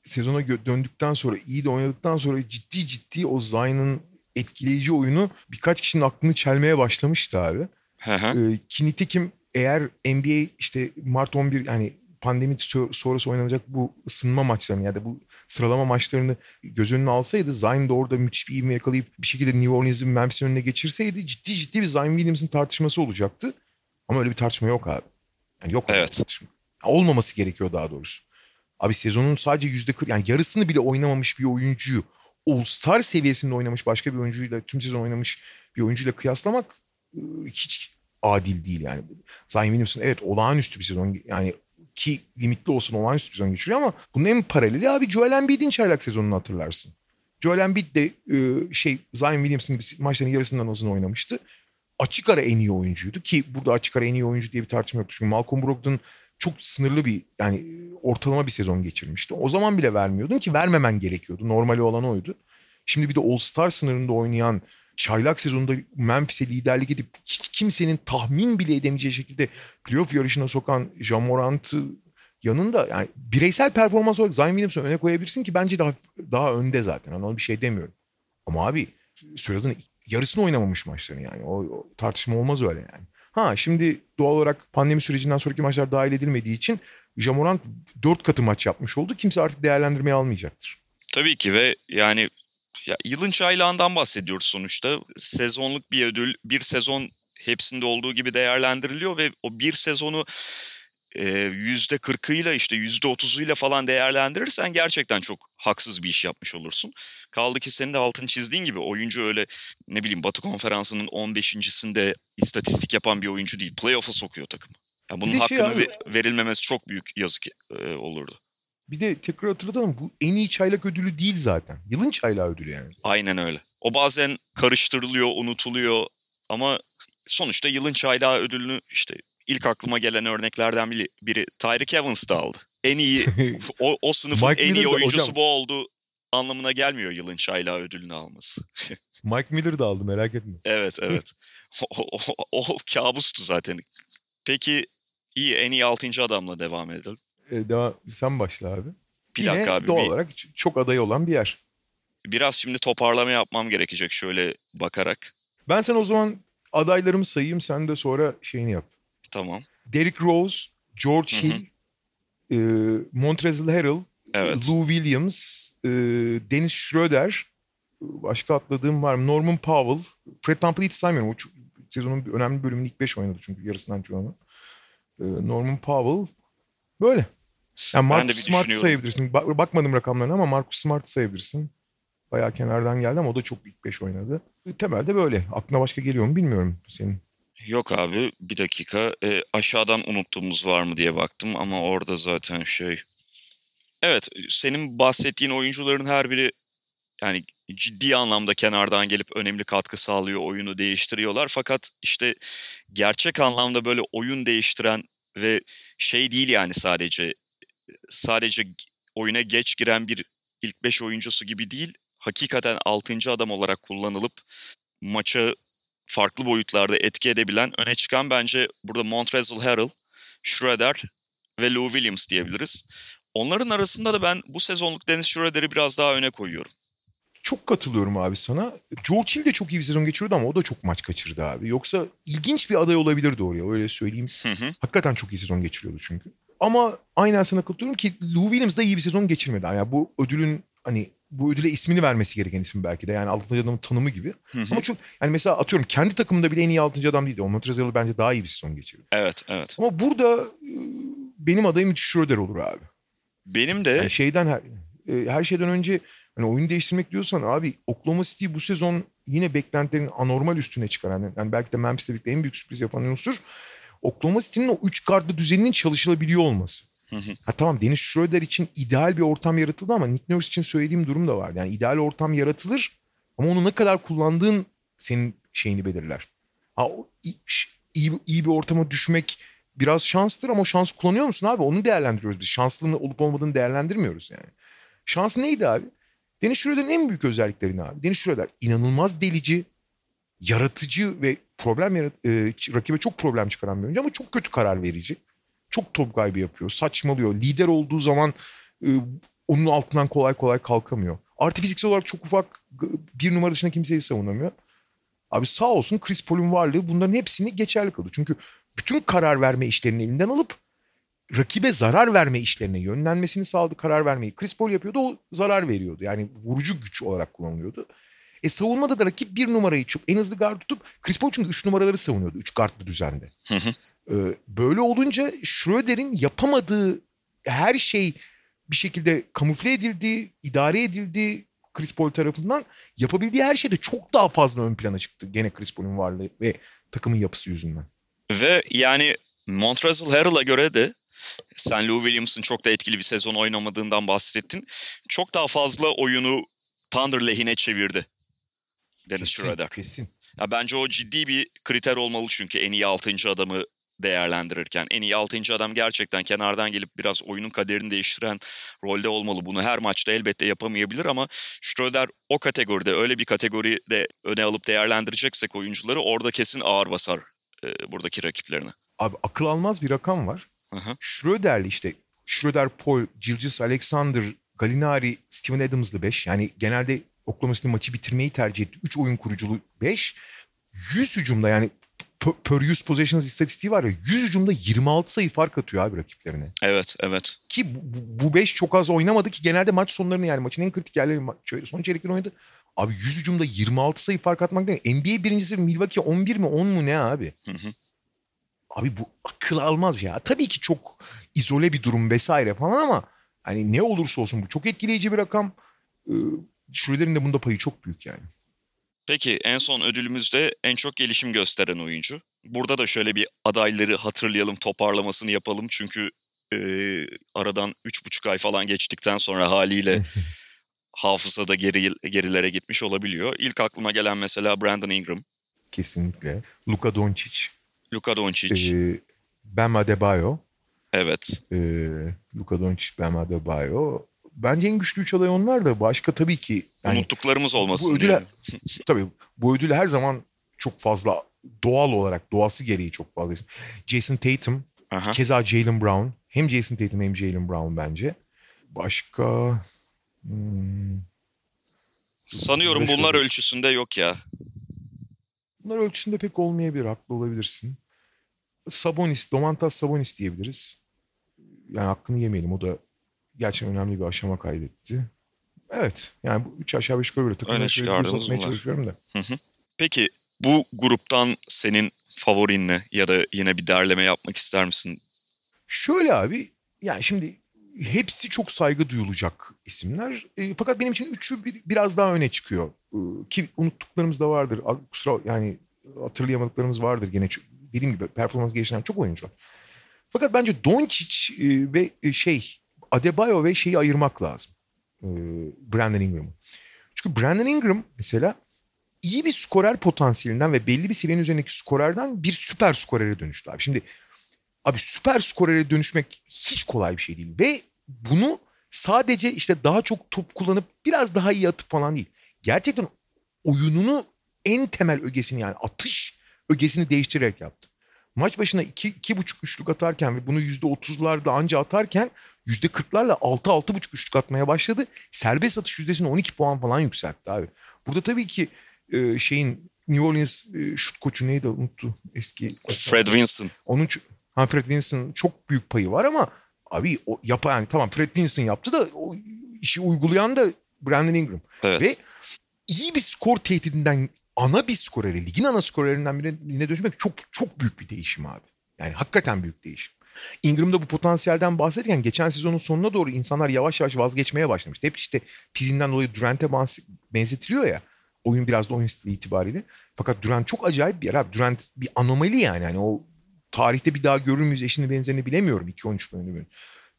sezona döndükten sonra, iyi de oynadıktan sonra ciddi ciddi o Zion'ın etkileyici oyunu birkaç kişinin aklını çelmeye başlamıştı abi. Hı hı. E, ki nitekim eğer N B A işte Mart on bir hani pandemi sonrası oynanacak bu ısınma maçlarını ya da bu sıralama maçlarını göz önüne alsaydı Zion da orada müthiş bir ivme yakalayıp bir şekilde New Orleans'ın Memphis'in önüne geçirseydi ciddi ciddi bir Zion Williamson tartışması olacaktı. Ama öyle bir tartışma yok abi. Yani yok evet. Abi tartışma. Olmaması gerekiyor daha doğrusu. Abi sezonun sadece yüzde kırk yani yarısını bile oynamamış bir oyuncuyu All-Star seviyesinde oynamış başka bir oyuncuyla tüm sezon oynamış bir oyuncuyla kıyaslamak hiç adil değil yani. Zion Williamson evet olağanüstü bir sezon yani ki limitli olsun olağanüstü bir sezon geçiriyor ama bunun en paraleli abi Joel Embiid'in çaylak sezonunu hatırlarsın. Joel Embiid de e, şey Zion Williamson gibi maçların yarısından azını oynamıştı. Açık ara en iyi oyuncuydu ki burada açık ara en iyi oyuncu diye bir tartışma yoktu. Çünkü Malcolm Brogdon çok sınırlı bir yani ortalama bir sezon geçirmişti. O zaman bile vermiyordun ki vermemen gerekiyordu. Normali olan oydu. Şimdi bir de All-Star sınırında oynayan çaylak sezonunda Memphis'e liderlik edip hiç kimsenin tahmin bile edemeyeceği şekilde playoff yarışına sokan Ja Morant'ı yanında yani bireysel performans olarak Zion Williamson'u öne koyabilirsin ki bence daha daha önde zaten. Ona bir şey demiyorum. Ama abi söylediğin yarısını oynamamış maçların yani. O, o tartışma olmaz öyle yani. Ha şimdi doğal olarak pandemi sürecinden sonraki maçlar dahil edilmediği için Ja Morant dört katı maç yapmış oldu. Kimse artık değerlendirmeye almayacaktır. Tabii ki ve yani ya, yılın çaylağından bahsediyoruz sonuçta. Sezonluk bir ödül, bir sezon hepsinde olduğu gibi değerlendiriliyor ve o bir sezonu e, yüzde kırkıyla işte yüzde otuzuyla falan değerlendirirsen gerçekten çok haksız bir iş yapmış olursun. Kaldı ki senin de altını çizdiğin gibi oyuncu öyle ne bileyim Batı Konferansı'nın on beşincisinde istatistik yapan bir oyuncu değil. Playoff'a sokuyor takımı. Yani bunun hakkını şey verilmemesi çok büyük yazık e, olurdu. Bir de tekrar hatırlatalım, bu en iyi çaylak ödülü değil zaten. Yılın çaylağı ödülü yani. Aynen öyle. O bazen karıştırılıyor, unutuluyor ama sonuçta yılın çaylağı ödülünü işte ilk aklıma gelen örneklerden biri, biri Tyreek Evans da aldı. En iyi, o, o sınıfın en iyi Miller oyuncusu hocam, bu oldu anlamına gelmiyor yılın çaylağı ödülünü alması. Mike Miller da aldı, merak etme. Evet, evet. o, o, o, o kabustu zaten. Peki iyi, en iyi altıncı adamla devam edelim. Devam, sen başla abi. Bir Yine dakika abi. Doğal bir, olarak çok aday olan bir yer. Biraz şimdi toparlama yapmam gerekecek şöyle bakarak. Ben sen o zaman adaylarımı sayayım, sen de sonra şeyini yap. Tamam. Derrick Rose, George Hı-hı. Hill, e, Montrezl Harrell, evet. Lou Williams, e, Dennis Schröder, başka atladığım var mı? Norman Powell, Fred VanVleet'i saymıyorum. O çok, sezonun önemli bölümünün ilk beş oynadı çünkü yarısından çoğunu. E, Norman Powell, böyle. Yani Marcus Smart'ı sayabilirsin. Bak, bakmadım rakamlarına ama Marcus Smart'ı sayabilirsin. Bayağı kenardan geldi ama o da çok ilk beş oynadı. Temelde böyle. Aklına başka geliyor mu bilmiyorum senin. Yok abi, bir dakika. E, aşağıdan unuttuğumuz var mı diye baktım ama orada zaten şey... Evet, senin bahsettiğin oyuncuların her biri yani ciddi anlamda kenardan gelip önemli katkı sağlıyor, oyunu değiştiriyorlar. Fakat işte gerçek anlamda böyle oyun değiştiren ve şey değil yani sadece sadece oyuna geç giren bir ilk beş oyuncusu gibi değil. Hakikaten altıncı adam olarak kullanılıp maça farklı boyutlarda etki edebilen, öne çıkan bence burada Montrezl Harrell, Schröder ve Lou Williams diyebiliriz. Onların arasında da ben bu sezonluk Dennis Schröder'i biraz daha öne koyuyorum. Çok katılıyorum abi sana. George Hill de çok iyi bir sezon geçiriyordu ama o da çok maç kaçırdı abi. Yoksa ilginç bir aday olabilirdi oraya, öyle söyleyeyim. Hı hı. Hakikaten çok iyi sezon geçiriyordu çünkü. Ama aynen sana katılıyorum ki Lou Williams da iyi bir sezon geçirmedi. Yani bu ödülün hani bu ödüle ismini vermesi gereken isim belki de. Yani altıncı adamın tanımı gibi. Hı hı. Ama çok yani mesela atıyorum kendi takımında bile en iyi altıncı adam değildi. O Montrezl bence daha iyi bir sezon geçirdi. Evet, evet. Ama burada benim adayım Schröder olur abi. Benim de. Yani şeyden her, her şeyden önce... Yani oyunu değiştirmek diyorsan abi Oklahoma City bu sezon yine beklentilerin anormal üstüne çıkaran, yani belki de Memphis'le birlikte en büyük sürpriz yapan unsur Oklahoma City'nin o üç gardlı düzeninin çalışılabiliyor olması. Hı hı. Ha tamam, Dennis Schröder için ideal bir ortam yaratıldı ama Nick Nurse için söylediğim durum da var. Yani ideal ortam yaratılır ama onu ne kadar kullandığın senin şeyini belirler. Ha iyi, iyi, iyi bir ortama düşmek biraz şanstır ama o şansı kullanıyor musun abi? Onu değerlendiriyoruz biz. Şanslının olup olmadığını değerlendirmiyoruz yani. Şans neydi abi? Dennis Schröder'in en büyük özelliklerini abi. Dennis Schröder inanılmaz delici, yaratıcı ve problem yarat e, rakibe çok problem çıkaran bir oyuncu ama çok kötü karar verici. Çok top kaybı yapıyor, saçmalıyor. Lider olduğu zaman e, onun altından kolay kolay kalkamıyor. Artı fiziksel olarak çok ufak, bir numara dışında kimseyi savunamıyor. Abi sağ olsun Chris Paul'un varlığı bunların hepsini geçerli kıldı. Çünkü bütün karar verme işlerini elinden alıp rakibe zarar verme işlerine yönlenmesini sağladı, karar vermeyi. Chris Paul yapıyordu, o zarar veriyordu. Yani vurucu güç olarak kullanılıyordu. E savunmada da rakip bir numarayı çok en hızlı guard tutup, Chris Paul çünkü üç numaraları savunuyordu. Üç guardlı düzende. Hı hı. Ee, böyle olunca Schröder'in yapamadığı her şey bir şekilde kamufle edildi, idare edildi Chris Paul tarafından. Yapabildiği her şeyde çok daha fazla ön plana çıktı. Gene Chris Paul'un varlığı ve takımın yapısı yüzünden. Ve yani Montrezl Harrell'a göre de sen Lou Williams'ın çok da etkili bir sezon oynamadığından bahsettin. Çok daha fazla oyunu Thunder lehine çevirdi Dennis Schröder. Kesin. Ya bence o ciddi bir kriter olmalı çünkü en iyi altıncı adamı değerlendirirken. En iyi altıncı adam gerçekten kenardan gelip biraz oyunun kaderini değiştiren rolde olmalı. Bunu her maçta elbette yapamayabilir ama Schröder o kategoride, öyle bir kategoride öne alıp değerlendireceksek oyuncuları, orada kesin ağır basar e, buradaki rakiplerine. Abi akıl almaz bir rakam var. Uh-huh. Schröder'li işte Schröder, Paul, Gilgeous Alexander, Gallinari, Steven Adams'lı beş. Yani genelde Oklahoma City'nin maçı bitirmeyi tercih etti. üç oyun kuruculu beş. yüz hücumda yani per yüz possessions istatistiği var ya, yüz hücumda yirmi altı sayı fark atıyor abi rakiplerine. Evet, evet. Ki bu beş çok az oynamadı ki genelde maç sonlarını, yani maçın en kritik yerleri son çeyrekleri oynadı. Abi yüz hücumda yirmi altı sayı fark atmak değil mi? N B A birincisi Milwaukee on bir mi on mu ne abi? Hı hı. Abi bu akıl almaz ya. Tabii ki çok izole bir durum vesaire falan ama hani ne olursa olsun bu çok etkileyici bir rakam. Ee, Schröder'in de bunda payı çok büyük yani. Peki en son ödülümüzde en çok gelişim gösteren oyuncu. Burada da şöyle bir adayları hatırlayalım, toparlamasını yapalım. Çünkü e, aradan üç buçuk ay falan geçtikten sonra haliyle hafızada geri, gerilere gitmiş olabiliyor. İlk aklıma gelen mesela Brandon Ingram. Kesinlikle. Luka Dončić. Luka Dončić. Ee, Bam Adebayo. Evet. Ee, Luka Dončić, Bam Adebayo. Bence en güçlü üç aday onlar da. Başka tabii ki... Yani, unuttuklarımız olmasın. Bu ödül, tabii bu ödül her zaman çok fazla, doğal olarak, doğası gereği çok fazla. Jason Tatum, aha, keza Jaylen Brown. Hem Jason Tatum hem Jaylen Brown bence. Başka... Hmm. Sanıyorum bunlar olabilir. Ölçüsünde yok ya. Bunlar ölçüsünde pek olmayabilir. Haklı olabilirsin. Sabonis, Domantas Sabonis diyebiliriz. Yani hakkını yemeyelim. O da gerçekten önemli bir aşama kaydetti. Evet. Yani bu üç aşağı beş yukarı böyle takımları satmaya çalışıyorum da. Hı hı. Peki bu gruptan senin favorinle ya da yine bir derleme yapmak ister misin? Şöyle abi. Yani şimdi hepsi çok saygı duyulacak isimler. E, fakat benim için üçü bir, biraz daha öne çıkıyor. E, ki unuttuklarımız da vardır. Kusura yani hatırlayamadıklarımız vardır. Gene çok, dediğim gibi performans geliştiren çok oyuncu var. Fakat bence Dončić e, ve e, şey Adebayo ve şeyi ayırmak lazım. E, Brandon Ingram'ı. Çünkü Brandon Ingram mesela iyi bir skorer potansiyelinden ve belli bir seviyenin üzerindeki skorerden bir süper skorere dönüştü abi. Şimdi abi süper skorere dönüşmek hiç kolay bir şey değil. Ve bunu sadece işte daha çok top kullanıp biraz daha iyi atıp falan değil. Gerçekten oyununu en temel ögesini yani atış ögesini değiştirerek yaptı. Maç başına iki iki buçuk üçlük atarken ve bunu yüzde otuzlarla anca atarken yüzde kırklarla altı altı buçuk üçlük atmaya başladı. Serbest atış yüzdesini on iki puan falan yükseltti abi. Burada tabii ki şeyin New Orleans şut koçu neydi unuttu eski. Fred Vinson. Onun Ha Fred Vinson çok büyük payı var ama abi o yapan yani tamam Fred Vinson yaptı da o işi uygulayan da Brandon Ingram. Evet. Ve iyi bir skor tehdidinden ana bir skoreri, ligin ana skorerinden birine dönüşmek çok çok büyük bir değişim abi. Yani hakikaten büyük değişim. Ingram'da bu potansiyelden bahsederken geçen sezonun sonuna doğru insanlar yavaş yavaş vazgeçmeye başlamıştı. Hep işte pizinden dolayı Durant'e benzetiliyor ya. Oyun biraz da oyun stili itibariyle. Fakat Durant çok acayip bir yer abi. Durant bir anomali yani. Yani o tarihte bir daha görür müyüz eşini benzerini bilemiyorum iki on üç bölümünün.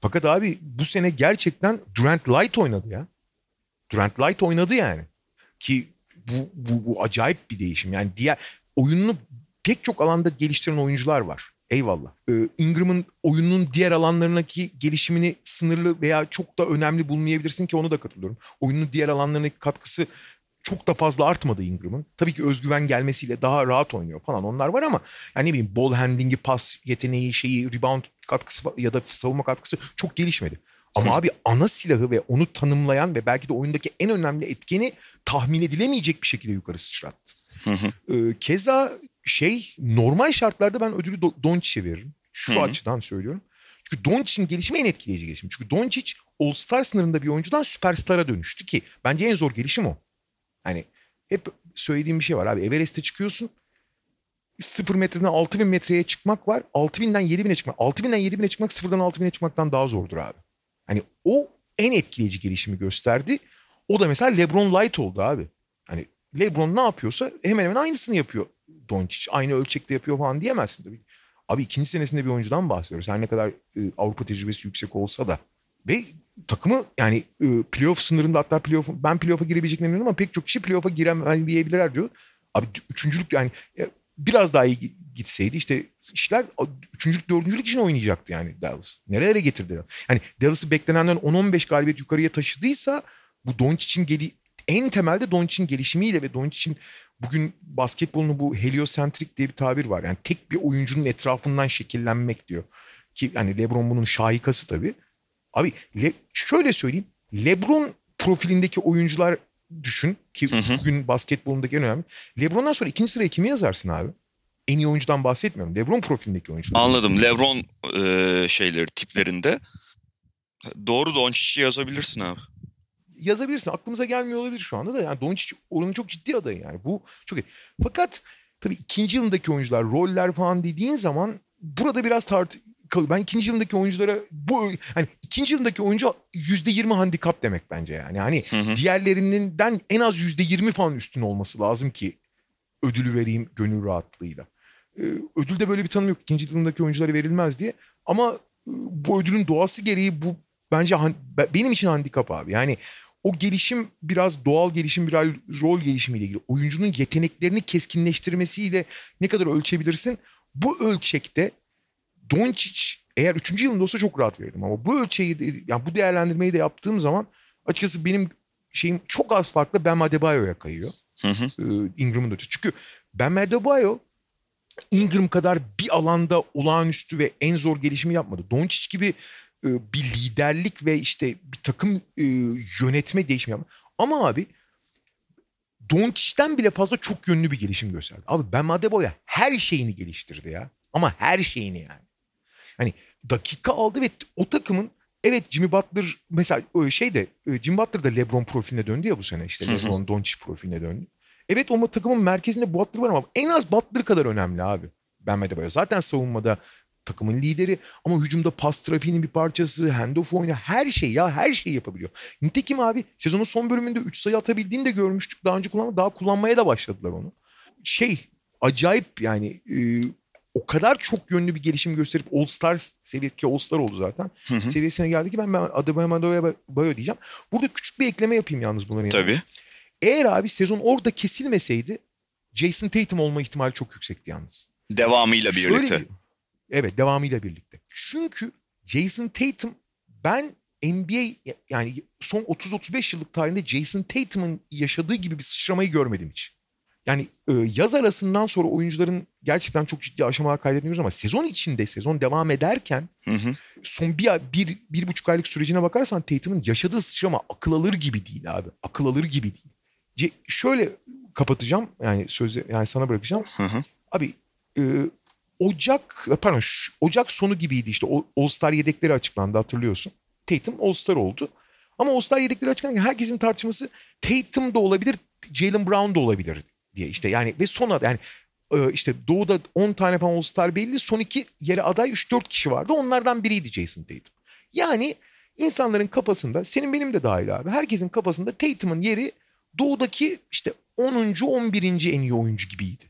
Fakat abi bu sene gerçekten Durant Light oynadı ya. Durant Light oynadı yani. Ki bu, bu, bu acayip bir değişim. Yani diğer oyununu pek çok alanda geliştiren oyuncular var. Eyvallah. Ee, Ingram'ın oyunun diğer alanlarındaki gelişimini sınırlı veya çok da önemli bulmayabilirsin ki ona da katılıyorum. Oyunun diğer alanlarındaki katkısı çok da fazla artmadı Ingram'ın. Tabii ki özgüven gelmesiyle daha rahat oynuyor falan onlar var ama yani ne bileyim ball handling'i, pas yeteneği, şeyi, rebound katkısı ya da savunma katkısı çok gelişmedi. Ama abi ana silahı ve onu tanımlayan ve belki de oyundaki en önemli etkeni tahmin edilemeyecek bir şekilde yukarı sıçrattı. ee, keza şey normal şartlarda ben ödülü Dončić'e veririm. Şu Hı-hı. açıdan söylüyorum. Çünkü Dončić'in gelişimi en etkileyici gelişim. Çünkü Dončić All-Star sınırında bir oyuncudan süperstara dönüştü ki bence en zor gelişim o. Hani hep söylediğim bir şey var abi. Everest'e çıkıyorsun. sıfır metreden altı bin metreye çıkmak var. altı binden yedi bine çıkmak. altı binden yedi bine çıkmak sıfırdan altı bine çıkmaktan daha zordur abi. Hani o en etkileyici gelişimi gösterdi. O da mesela LeBron Light oldu abi. Hani LeBron ne yapıyorsa hemen hemen aynısını yapıyor Dončić. Aynı ölçekte yapıyor falan diyemezsin tabii. Abi ikinci senesinde bir oyuncudan bahsediyoruz. Her ne kadar e, Avrupa tecrübesi yüksek olsa da. Ve takımı yani e, playoff sınırında hatta playoff ben playoff'a girebileceklerini bilmiyorum ama pek çok kişi playoff'a giremeyebilirler diyor. Abi üçüncülük yani e, biraz daha iyi gitseydi işte işler üçüncülük dördüncülük için oynayacaktı yani Dallas. Nerelere getirdi? Yani Dallas'ı beklenenden on on beş galibiyet yukarıya taşıdıysa bu Dončić'in geli en temelde Dončić'in gelişimiyle ve Dončić'in bugün basketbolunu bu heliosentrik diye bir tabir var. Yani tek bir oyuncunun etrafından şekillenmek diyor. Ki yani LeBron bunun şahikası tabii. Abi Le- şöyle söyleyeyim. LeBron profilindeki oyuncular düşün ki hı hı. bugün basketbolundaki en önemli. LeBron'dan sonra ikinci sıraya kimi yazarsın abi? En iyi oyuncudan bahsetmiyorum. LeBron profilindeki oyuncular. Anladım. LeBron e, şeyleri tiplerinde doğru Dončić'i yazabilirsin abi. Yazabilirsin. Aklımıza gelmiyor olabilir şu anda da. Yani Dončić oranın çok ciddi adayı yani. Bu çok iyi. Fakat tabii ikinci yılındaki oyuncular roller falan dediğin zaman burada biraz tart ben ikinci yılındaki oyunculara bu hani ikinci yılındaki oyuncu yüzde yirmi handikap demek bence yani. Hani hı hı. diğerlerinden en az yüzde yirmi falan üstün olması lazım ki ödülü vereyim gönül rahatlığıyla. Ödülde böyle bir tanım yok. İkinci yılındaki oyunculara verilmez diye. Ama bu ödülün doğası gereği bu bence benim için handikap abi. Yani o gelişim biraz doğal gelişim, biraz rol gelişimiyle ilgili. Oyuncunun yeteneklerini keskinleştirmesiyle ne kadar ölçebilirsin? Bu ölçekte Dončić eğer üçüncü yılında olsa çok rahat verirdim. Ama bu ölçeği, yani bu değerlendirmeyi de yaptığım zaman açıkçası benim şeyim çok az farklı Bam Adebayo'ya kayıyor. Hı hı. Ee, Ingram'ın ötesi. Çünkü Bam Adebayo Ingram kadar bir alanda olağanüstü ve en zor gelişimi yapmadı. Dončić gibi e, bir liderlik ve işte bir takım e, yönetme değişimi yapmadı. Ama abi Dončić'ten bile fazla çok yönlü bir gelişim gösterdi. Abi Bam Adebayo'ya her şeyini geliştirdi ya. Ama her şeyini yani. Hani dakika aldı ve o takımın evet Jimmy Butler mesela şey de Jimmy Butler da LeBron profiline döndü ya bu sene işte LeBron Dončić profiline döndü. Evet o takımın merkezinde Butler var ama en az Butler kadar önemli abi. Bam Adebayo zaten savunmada takımın lideri ama hücumda pas trafiğinin bir parçası, handoff oyunu her şey ya her şeyi yapabiliyor. Nitekim abi sezonun son bölümünde üç sayı atabildiğini de görmüştük. Daha önce kullanma daha kullanmaya da başladılar onu. Şey acayip yani e, o kadar çok yönlü bir gelişim gösterip All Star seviyesi ki All Star oldu zaten. Hı hı. Seviyesine geldi ki ben Adebayo Adebayo diyeceğim. Burada küçük bir ekleme yapayım yalnız bunların yanında. Tabii. Eğer abi sezon orada kesilmeseydi Jason Tatum olma ihtimali çok yüksekti yalnız. Devamıyla birlikte. Şöyle, evet devamıyla birlikte. Çünkü Jason Tatum ben N B A yani son otuz otuz beş yıllık tarihinde Jason Tatum'ın yaşadığı gibi bir sıçramayı görmedim hiç. Yani yaz arasından sonra oyuncuların gerçekten çok ciddi aşamalar kaydediyoruz ama sezon içinde sezon devam ederken hı hı. son bir, bir, bir buçuk aylık sürecine bakarsan Tatum'un yaşadığı sıçrama akıl alır gibi değil abi. Akıl alır gibi değil. C- şöyle kapatacağım yani sözü yani sana bırakacağım. Hı hı. Abi e, Ocak pardon şu, Ocak sonu gibiydi işte All Star yedekleri açıklandı hatırlıyorsun. Tatum All Star oldu. Ama All Star yedekleri açıklandı herkesin tartışması Tatum da olabilir, Jaylen Brown da olabilir diye işte yani ve sona yani işte Doğu'da on tane falan All Star belli son iki yere aday üç dört kişi vardı onlardan biriydi Jason Tatum. Yani insanların kafasında senin benim de dahil abi herkesin kafasında Tatum'un yeri Doğu'daki işte onuncu on birinci en iyi oyuncu gibiydi.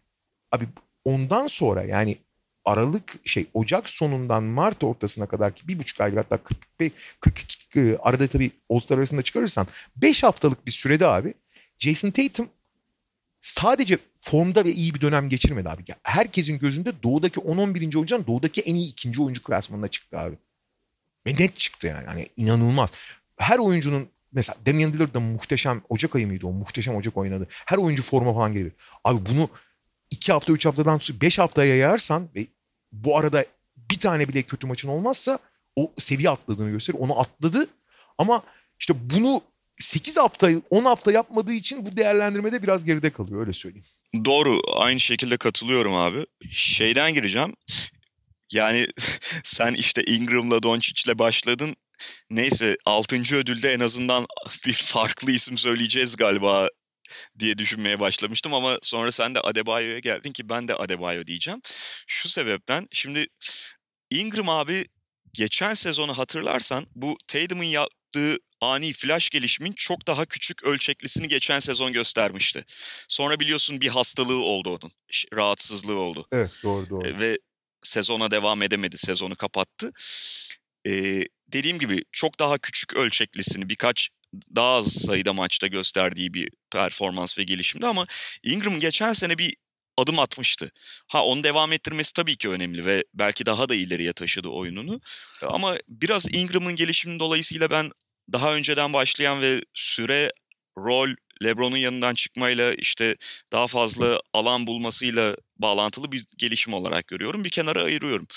Abi ondan sonra yani Aralık şey Ocak sonundan Mart ortasına kadar ki bir buçuk aylık hatta kırk iki arada tabii All Star arasında çıkarırsan beş haftalık bir sürede abi Jason Tatum sadece formda ve iyi bir dönem geçirmedi abi. Ya herkesin gözünde Doğu'daki on on birinci oyuncudan Doğu'daki en iyi ikinci oyuncu klasmanına çıktı abi. Ve net çıktı yani. Hani inanılmaz. Her oyuncunun mesela Damian Lillard'da muhteşem Ocak ayı mıydı o? Muhteşem Ocak oynadı. Her oyuncu forma falan gelir. Abi bunu iki hafta, üç haftadan sonra beş haftaya yayarsan ve bu arada bir tane bile kötü maçın olmazsa o seviye atladığını gösterir. Onu atladı ama işte bunu sekiz hafta, on hafta yapmadığı için bu değerlendirmede biraz geride kalıyor öyle söyleyeyim. Doğru, aynı şekilde katılıyorum abi. Şeyden gireceğim. Yani sen işte Ingram'la Dončić'le başladın. Neyse altıncı ödülde en azından bir farklı isim söyleyeceğiz galiba diye düşünmeye başlamıştım ama sonra sen de Adebayo'ya geldin ki ben de Adebayo diyeceğim. Şu sebepten şimdi Ingram abi geçen sezonu hatırlarsan bu Tatum'un yaptığı ani flash gelişimin çok daha küçük ölçeklisini geçen sezon göstermişti. Sonra biliyorsun bir hastalığı oldu onun. Rahatsızlığı oldu. Evet doğru doğru. Ve sezona devam edemedi. Sezonu kapattı. Ee, dediğim gibi çok daha küçük ölçeklisini birkaç daha az sayıda maçta gösterdiği bir performans ve gelişimdi ama Ingram geçen sene bir adım atmıştı. Ha onu devam ettirmesi tabii ki önemli ve belki daha da ileriye taşıdı oyununu. Ama biraz Ingram'ın gelişiminin dolayısıyla ben daha önceden başlayan ve süre, rol, LeBron'un yanından çıkmayla işte daha fazla alan bulmasıyla bağlantılı bir gelişim olarak görüyorum. Bir kenara ayırıyorum.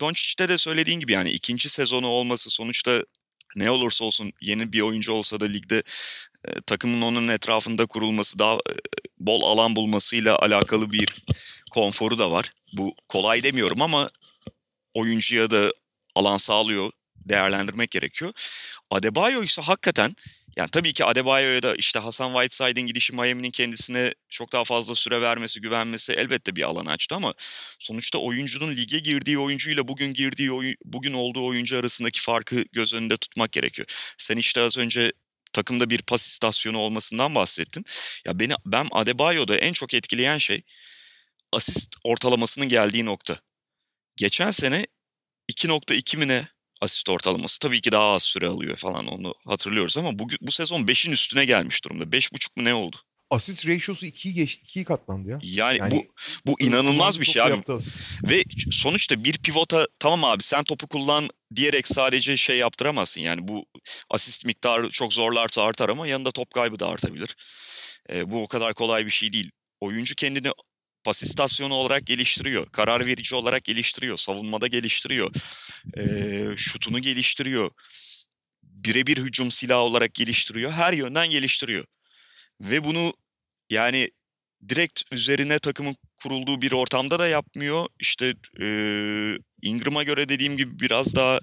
Dončić'te de söylediğin gibi yani ikinci sezonu olması sonuçta ne olursa olsun yeni bir oyuncu olsa da ligde e, takımın onun etrafında kurulması daha e, bol alan bulmasıyla alakalı bir konforu da var. Bu kolay demiyorum ama oyuncuya da alan sağlıyor. Değerlendirmek gerekiyor. Adebayo ise hakikaten Yani tabii ki Adebayo'ya da işte Hasan Whiteside'in gidişi, Miami'nin kendisine çok daha fazla süre vermesi, güvenmesi elbette bir alan açtı ama sonuçta oyuncunun lige girdiği oyuncuyla bugün girdiği oy- bugün olduğu oyuncu arasındaki farkı göz önünde tutmak gerekiyor. Sen işte az önce takımda bir pas istasyonu olmasından bahsettin. Ya beni ben Adebayo'da en çok etkileyen şey asist ortalamasının geldiği nokta. Geçen sene iki virgül iki mine asist ortalaması. Tabii ki daha az süre alıyor falan, onu hatırlıyoruz ama bu, bu sezon beşin üstüne gelmiş durumda. beş virgül beş mu ne oldu? Asist ratio'su ikiyi geçti, ikiyi katlandı ya. Yani, yani bu bu inanılmaz bir şey abi. Ve sonuçta bir pivota tamam abi sen topu kullan diyerek sadece şey yaptıramazsın. Yani bu asist miktarı çok zorlarsa artar ama yanında top kaybı da artabilir. Ee, bu o kadar kolay bir şey değil. Oyuncu kendini pas istasyonu olarak geliştiriyor. Karar verici olarak geliştiriyor. Savunmada geliştiriyor. E, şutunu geliştiriyor. Birebir hücum silahı olarak geliştiriyor. Her yönden geliştiriyor. Ve bunu yani direkt üzerine takımın kurulduğu bir ortamda da yapmıyor. İşte e, Ingram'a göre dediğim gibi biraz daha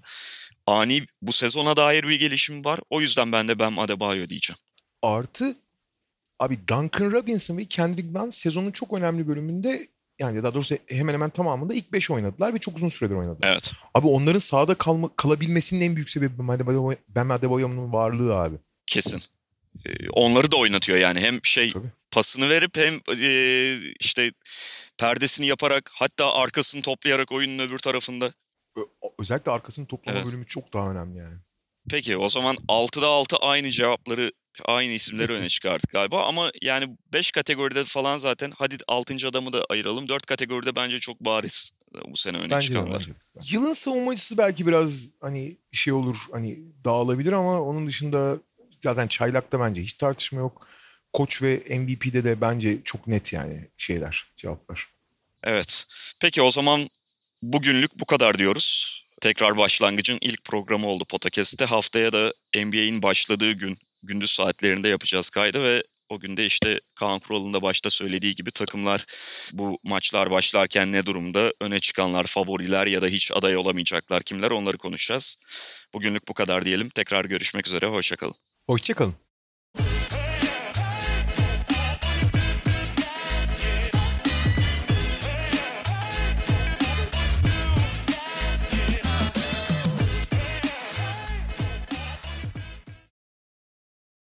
ani bu sezona dair bir gelişim var. O yüzden ben de Bam Adebayo diyeceğim. Artı abi Duncan Robinson ve Kendrick Nunn sezonun çok önemli bölümünde, yani daha doğrusu hemen hemen tamamında ilk beş oynadılar ve çok uzun süredir oynadılar. Evet. Abi onların sahada kalma, kalabilmesinin en büyük sebebi Bam Adebayo'nun varlığı abi. Kesin. Ee, onları da oynatıyor yani. Hem şey Tabii. pasını verip hem e, işte perdesini yaparak, hatta arkasını toplayarak oyunun öbür tarafında. Ö- özellikle arkasını toplama evet. bölümü çok daha önemli yani. Peki o zaman altıda altı aynı cevapları, aynı isimleri öne çıkardık galiba ama yani beş kategoride falan zaten, hadi altıncı adamı da ayıralım. dört kategoride bence çok bariz bu sene öne bence çıkanlar. Yılın savunmacısı belki biraz hani şey olur, hani dağılabilir ama onun dışında zaten çaylakta bence hiç tartışma yok. Koç ve M V P'de de bence çok net yani şeyler, cevaplar. Evet. Peki o zaman bugünlük bu kadar diyoruz. Tekrar başlangıcın ilk programı oldu Potakest'te. Haftaya da N B A'in başladığı gün gündüz saatlerinde yapacağız kaydı ve o günde işte Kaan Kural'ın da başta söylediği gibi takımlar bu maçlar başlarken ne durumda, öne çıkanlar, favoriler ya da hiç aday olamayacaklar kimler, onları konuşacağız. Bugünlük bu kadar diyelim. Tekrar görüşmek üzere. Hoşça kalın. Hoşça kalın.